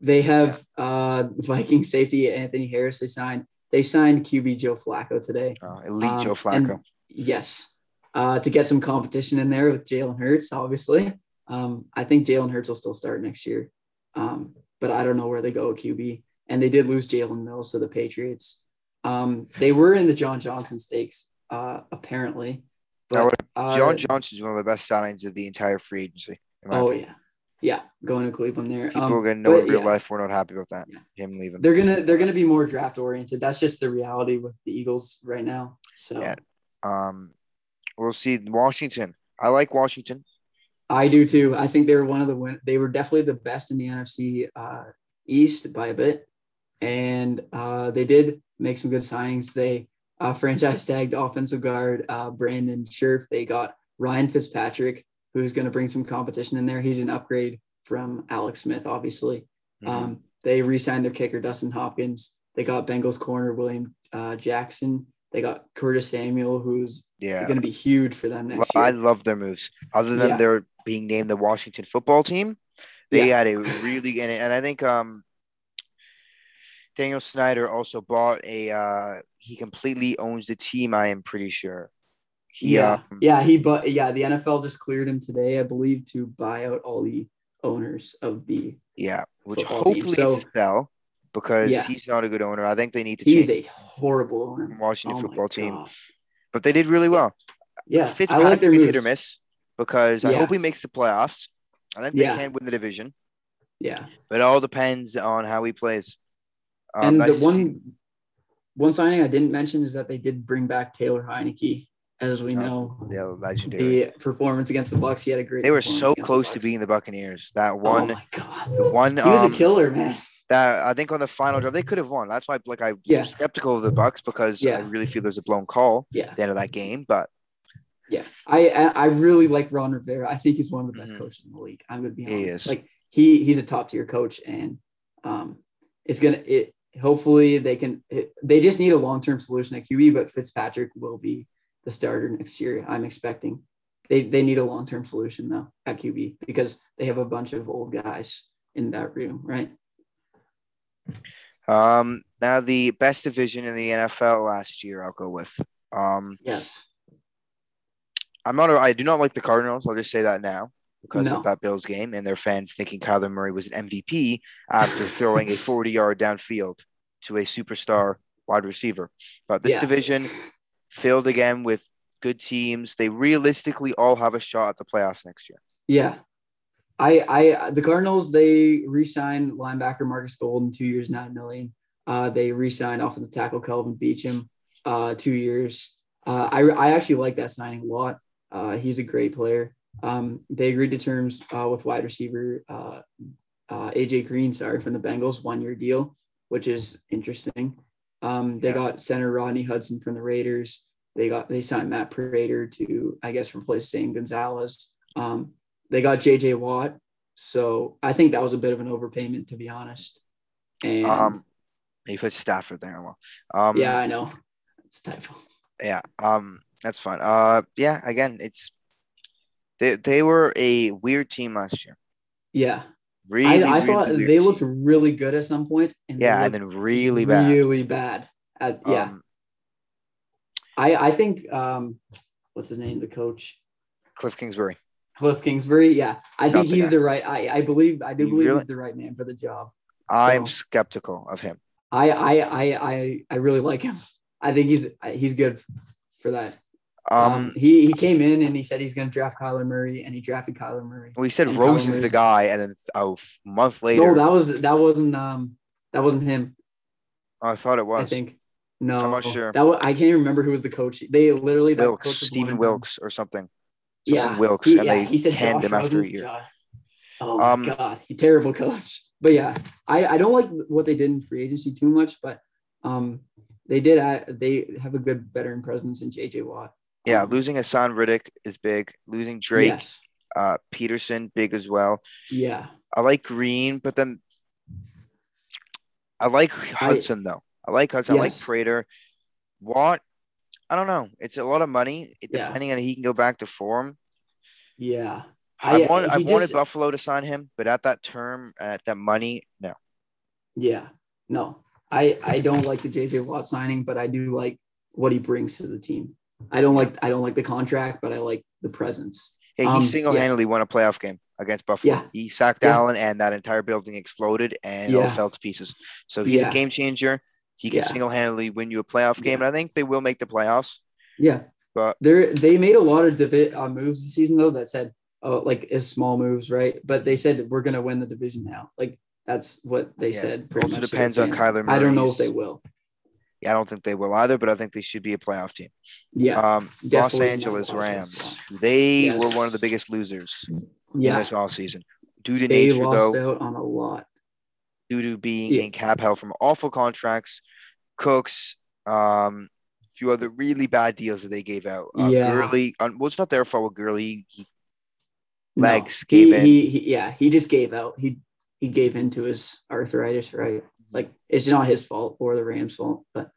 they have yeah. uh, Viking safety Anthony Harris. They signed. They signed Q B Joe Flacco today. Uh, elite um, Joe Flacco. Yes, uh, to get some competition in there with Jalen Hurts. Obviously, um, I think Jalen Hurts will still start next year. Um, but I don't know where they go at Q B. And they did lose Jalen Mills to the Patriots. Um, they were in the John Johnson stakes, uh, apparently. But, uh, John Johnson is one of the best signings of the entire free agency. Oh, opinion. yeah. Yeah, going to Cleveland there. People um, are going to know in real yeah. life we're not happy about that, yeah. him leaving. They're going to they're gonna be more draft-oriented. That's just the reality with the Eagles right now. So yeah. um, we'll see. Washington. I like Washington. I do too. I think they were one of the win- they were definitely the best in the N F C uh, East by a bit, and uh, they did make some good signings. They uh, franchise tagged offensive guard uh, Brandon Scherf. They got Ryan Fitzpatrick, who's going to bring some competition in there. He's an upgrade from Alex Smith, obviously. Mm-hmm. Um, they re-signed their kicker Dustin Hopkins. They got Bengals corner William uh, Jackson. They got Curtis Samuel, who's yeah. going to be huge for them next well, year. I love their moves. Other than yeah. their being named the Washington football team, they yeah. had a really – and I think um, Daniel Snyder also bought a uh, – he completely owns the team, I am pretty sure. He, yeah. Um, yeah, he bu- yeah, the N F L just cleared him today, I believe, to buy out all the owners of the Yeah, which hopefully so, it's a sell. Because yeah. he's not a good owner. I think they need to he's change. He's a horrible owner. Washington oh football gosh. team. But they did really well. Yeah. Fitzpatrick I like their is moves. hit or miss because yeah. I hope he makes the playoffs. I think yeah. they can win the division. Yeah. But it all depends on how he plays. Um, and the one one signing I didn't mention is that they did bring back Taylor Heineke. As we know, oh, yeah, legendary. The performance against the Bucs, he had a great. They were so close to being the Buccaneers. That one, oh my God. the one, he was um, a killer, man. That I think on the final drive they could have won. That's why, like, I yeah. was skeptical of the Bucs because yeah. I really feel there's a blown call. Yeah. At the end of that game, but yeah, I I really like Ron Rivera. I think he's one of the best mm-hmm. coaches in the league. I'm gonna be honest. He is. Like he he's a top tier coach, and um, it's gonna it. Hopefully they can. It, they just need a long term solution at Q B, but Fitzpatrick will be the starter next year, I'm expecting. They they need a long-term solution, though, at Q B because they have a bunch of old guys in that room, right? Um, now, the best division in the N F L last year, I'll go with. Um, yes. I'm not, I do not like the Cardinals. I'll just say that now because no. of that Bills game and their fans thinking Kyler Murray was an M V P after throwing a forty-yard downfield to a superstar wide receiver. But this yeah. division – filled again with good teams. They realistically all have a shot at the playoffs next year. Yeah. I, I, the Cardinals, they re-signed linebacker Marcus Golden, two years, nine million dollars. Uh, they re-signed offensive tackle Kelvin Beachum, uh, two years. Uh, I, I actually like that signing a lot. Uh, he's a great player. Um, they agreed to terms uh, with wide receiver uh, uh, A J Green, sorry, from the Bengals, one-year deal, which is interesting. Um, they yeah. got center Rodney Hudson from the Raiders. They got they signed Matt Prater to, I guess, replace Sam Gonzalez. Um, they got J J Watt. So I think that was a bit of an overpayment, to be honest. And um, they put Stafford there. Well, um, yeah, I know. It's a typo. Yeah, um, that's fine. Uh, yeah, again, it's they they were a weird team last year. Yeah. Really, I, I really thought they team. looked really good at some points. And yeah, and then really bad. Really bad. At, yeah. Um, I I think, um, what's his name, the coach? Cliff Kingsbury. Cliff Kingsbury, yeah. I Not think the he's guy. the right – I I believe – I do you believe really? he's the right man for the job. So I'm skeptical of him. I, I I I I really like him. I think he's he's good for that. Um, um, he, he came in and he said he's going to draft Kyler Murray, and he drafted Kyler Murray. Well, he said Rose is the guy, and then a month later, no, that was that wasn't um that wasn't him. I thought it was. I think no, I'm not sure. That was, I can't even remember who was the coach. They literally that Wilkes, Stephen Wilkes or something. Someone yeah, Wilkes, he, and yeah, they he said canned him after a year. Josh. Oh my um, God, he terrible coach. But yeah, I, I don't like what they did in free agency too much, but um they did uh, they have a good veteran presence in J J Watt. Yeah, losing Hassan Riddick is big. Losing Drake, yes. uh, Peterson, big as well. Yeah. I like Green, but then I like Hudson, I, though. I like Hudson. Yes. I like Prater. Watt, I don't know. It's a lot of money, it, yeah. depending on if he can go back to form. Yeah. I, I, want, I just, wanted Buffalo to sign him, but at that term, at that money, no. Yeah, no. I, I don't like the J J Watt signing, but I do like what he brings to the team. I don't like I don't like the contract, but I like the presence. Hey, he um, single-handedly yeah. won a playoff game against Buffalo. Yeah. He sacked yeah. Allen, and that entire building exploded, and yeah. all fell to pieces. So he's yeah. a game changer. He can yeah. single-handedly win you a playoff game, yeah. and I think they will make the playoffs. Yeah, but they they made a lot of divi- uh, moves this season though that said, oh, like is small moves, right? But they said we're going to win the division now. Like that's what they yeah. said. It also depends on Kyler Murray. I don't know if they will. I don't think they will either, but I think they should be a playoff team. Yeah. Um, Los Angeles Rams. They yes. were one of the biggest losers yeah. in this offseason. Due to they nature, though. They lost out on a lot. Due to being yeah. in cap hell from awful contracts, Cooks, um, a few other really bad deals that they gave out. Uh, yeah. Gurley, um, well, it's not their fault with Gurley. He, no. Legs he, gave in. He, he, yeah, he just gave out. He, he gave in to his arthritis, right? Like, it's not his fault or the Rams' fault, but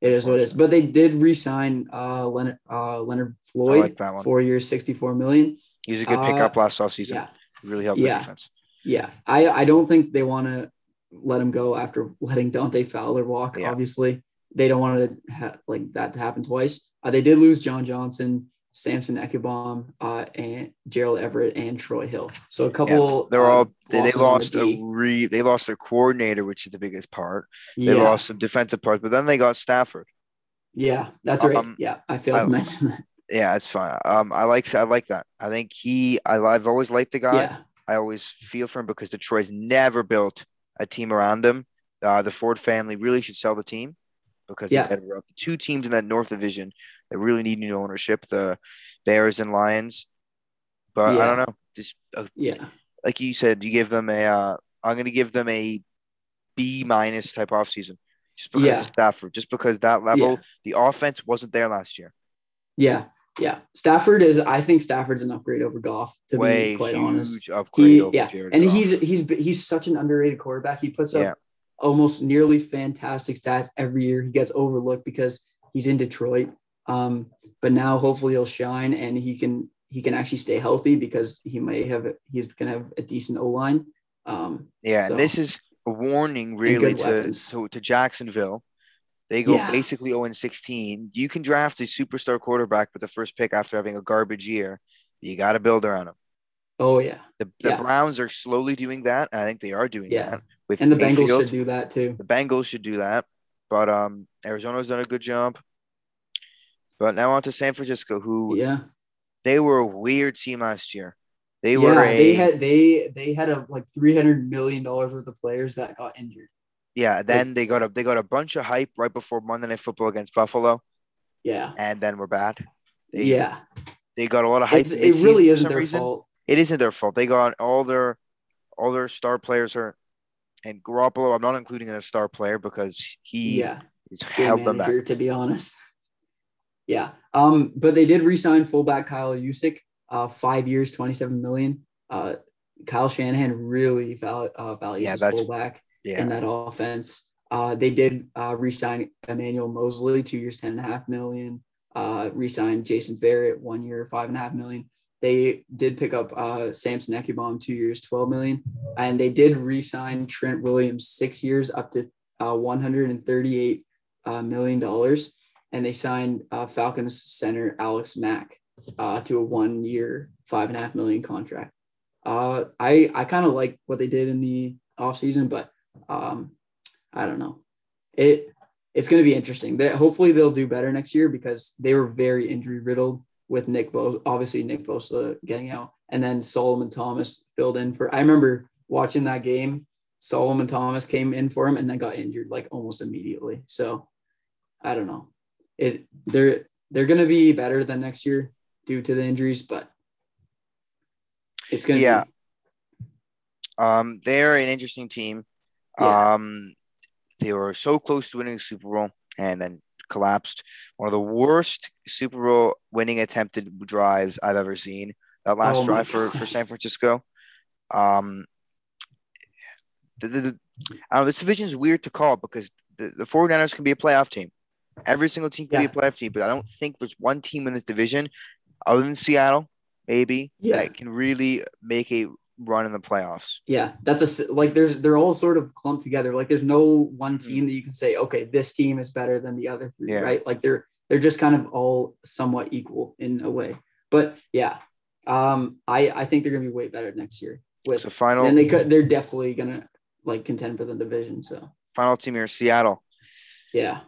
it is what it is. But they did re-sign uh, Leonard, uh, Leonard Floyd. I like that one. Four years, sixty-four million dollars. He was a good pickup uh, last offseason. Yeah. Really helped yeah. the defense. Yeah. I, I don't think they want to let him go after letting Dante Fowler walk, yeah. obviously. They don't want to ha- like that to happen twice. Uh, they did lose John Johnson, Samson Ekebom, uh, and Gerald Everett, and Troy Hill. So a couple. Yeah, they're all um, they, they lost a re. They lost their coordinator, which is the biggest part. They yeah. lost some defensive parts, but then they got Stafford. Yeah, that's um, right. Yeah, I failed I, to mention that. Yeah, it's fine. Um, I like I like that. I think he. I, I've always liked the guy. Yeah. I always feel for him because Detroit's never built a team around him. Uh, the Ford family really should sell the team. because yeah. the better of the two teams in that North Division that really need new ownership, the Bears and Lions. But yeah. I don't know. Just uh, yeah, like you said, you give them a. Uh, I'm going to give them a B minus type offseason just because yeah. of Stafford, just because that level, yeah. the offense wasn't there last year. Yeah. Yeah, Stafford is. I think Stafford's an upgrade over Goff. To Way be quite huge honest, upgrade he, over yeah. Jared and Goff. he's he's he's such an underrated quarterback. He puts up yeah. almost nearly fantastic stats every year. He gets overlooked because he's in Detroit. Um, but now hopefully he'll shine and he can he can actually stay healthy because he may have he's gonna have a decent O line. Um, yeah, so. and this is a warning really to, to to Jacksonville. They go yeah. basically oh and sixteen. You can draft a superstar quarterback with the first pick after having a garbage year. You got to build around him. Oh, yeah. The, the yeah. Browns are slowly doing that, and I think they are doing yeah. that. With and the Mayfield. Bengals should do that, too. The Bengals should do that. But um, Arizona's done a good job. But now on to San Francisco, who yeah. they were a weird team last year. They were yeah, a, they had they they had a, like three hundred million dollars worth of players that got injured. Yeah, then they got a they got a bunch of hype right before Monday Night Football against Buffalo. Yeah, and then we're bad. They, yeah, they got a lot of hype. It's, it really isn't their reason. fault. It isn't their fault. They got all their all their star players hurt, and Garoppolo. I'm not including in a star player because he yeah held them back. To be honest, yeah. Um, but they did re-sign fullback Kyle Juszczyk, uh, five years, twenty-seven million dollars. Uh, Kyle Shanahan really val- uh, values yeah, that's, fullback. Yeah. In that offense. Uh, they did uh, re-sign Emmanuel Mosley, two years, ten and a half million. Uh, re-signed Jason Verrett, one year, five and a half million. They did pick up uh, Samson Ekubom, two years, twelve million. And they did re-sign Trent Williams, six years, up to uh, one hundred thirty-eight million dollars. And they signed uh, Falcons center Alex Mack uh, to a one year, five and a half million contract. Uh, I I kind of like what they did in the offseason, but Um, I don't know. It it's going to be interesting. They, hopefully they'll do better next year because they were very injury riddled with Nick Bosa. Obviously Nick Bosa getting out, and then Solomon Thomas filled in for. I remember watching that game. Solomon Thomas came in for him and then got injured like almost immediately. So I don't know. It they're they're going to be better than next year due to the injuries, but it's going to yeah. be. Um, they're an interesting team. Yeah. Um, they were so close to winning a Super Bowl and then collapsed. One of the worst Super Bowl winning attempted drives I've ever seen. That last oh drive for, for San Francisco. Um, the, the, the, I don't know, this division is weird to call because the, the 49ers can be a playoff team. Every single team can yeah. be a playoff team, but I don't think there's one team in this division other than Seattle, maybe, yeah. that can really make a run in the playoffs. Yeah, that's a like. There's they're all sort of clumped together. Like there's no one team that you can say, okay, this team is better than the other three, yeah. right? Like they're they're just kind of all somewhat equal in a way. But yeah, um, I I think they're gonna be way better next year. With so final, and they could they're definitely gonna like contend for the division. So final team here, Seattle. Yeah,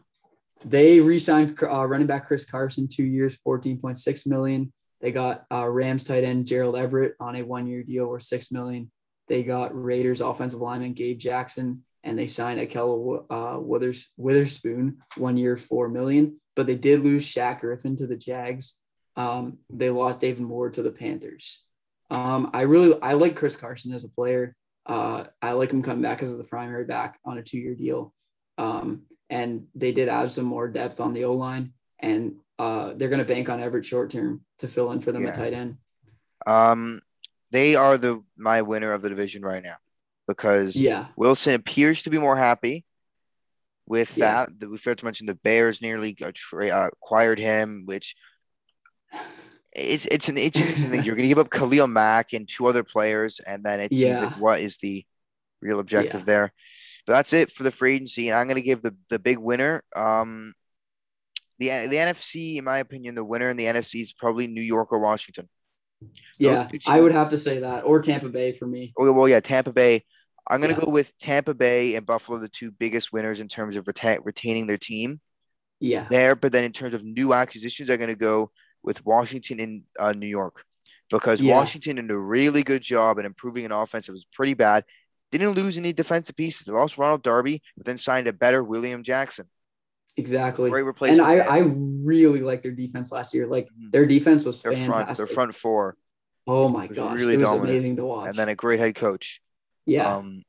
they re-signed uh, running back Chris Carson, two years, fourteen point six million. They got uh, Rams tight end Gerald Everett on a one-year deal worth six million dollars. They got Raiders offensive lineman Gabe Jackson, and they signed Akella uh, Withers- Witherspoon, one year, four million dollars. But they did lose Shaq Griffin to the Jags. Um, they lost David Moore to the Panthers. Um, I really I like Chris Carson as a player. Uh, I like him coming back as the primary back on a two-year deal. Um, and they did add some more depth on the O-line, and Uh, they're going to bank on Everett short term to fill in for them yeah. at tight end. Um, they are the my winner of the division right now because yeah. Wilson appears to be more happy with yeah. that. We failed to mention the Bears nearly acquired him, which it's it's an interesting thing. You're going to give up Khalil Mack and two other players, and then it yeah. seems like what is the real objective yeah. there? But that's it for the free agency, and I'm going to give the the big winner. Um, The the N F C, in my opinion, the winner in the N F C is probably New York or Washington. Yeah, I would have to say that. Or Tampa Bay for me. Oh, well, yeah, Tampa Bay. I'm going to yeah. go with Tampa Bay and Buffalo, the two biggest winners in terms of reta- retaining their team. Yeah. There, but then in terms of new acquisitions, I'm going to go with Washington and uh, New York. Because yeah. Washington did a really good job at improving an offense that was pretty bad. Didn't lose any defensive pieces. They lost Ronald Darby, but then signed a better William Jackson. Exactly. Great replacement. And I, I really like their defense last year. Like mm-hmm. their defense was their fantastic. Front, their front four. Oh my gosh. Really it was dominant. Amazing to watch. And then a great head coach. Yeah. Um,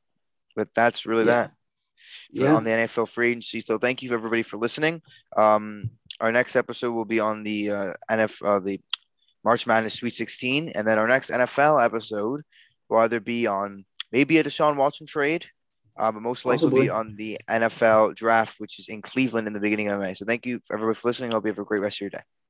but that's really yeah. that. Yeah. On the N F L free agency. So thank you everybody for listening. Um, our next episode will be on the uh, N F L, uh, the March Madness Sweet sixteen, and then our next N F L episode will either be on maybe a Deshaun Watson trade, uh, but most likely Possibly. Will be on the N F L draft, which is in Cleveland in the beginning of May. So thank you everybody for listening. I hope you have a great rest of your day.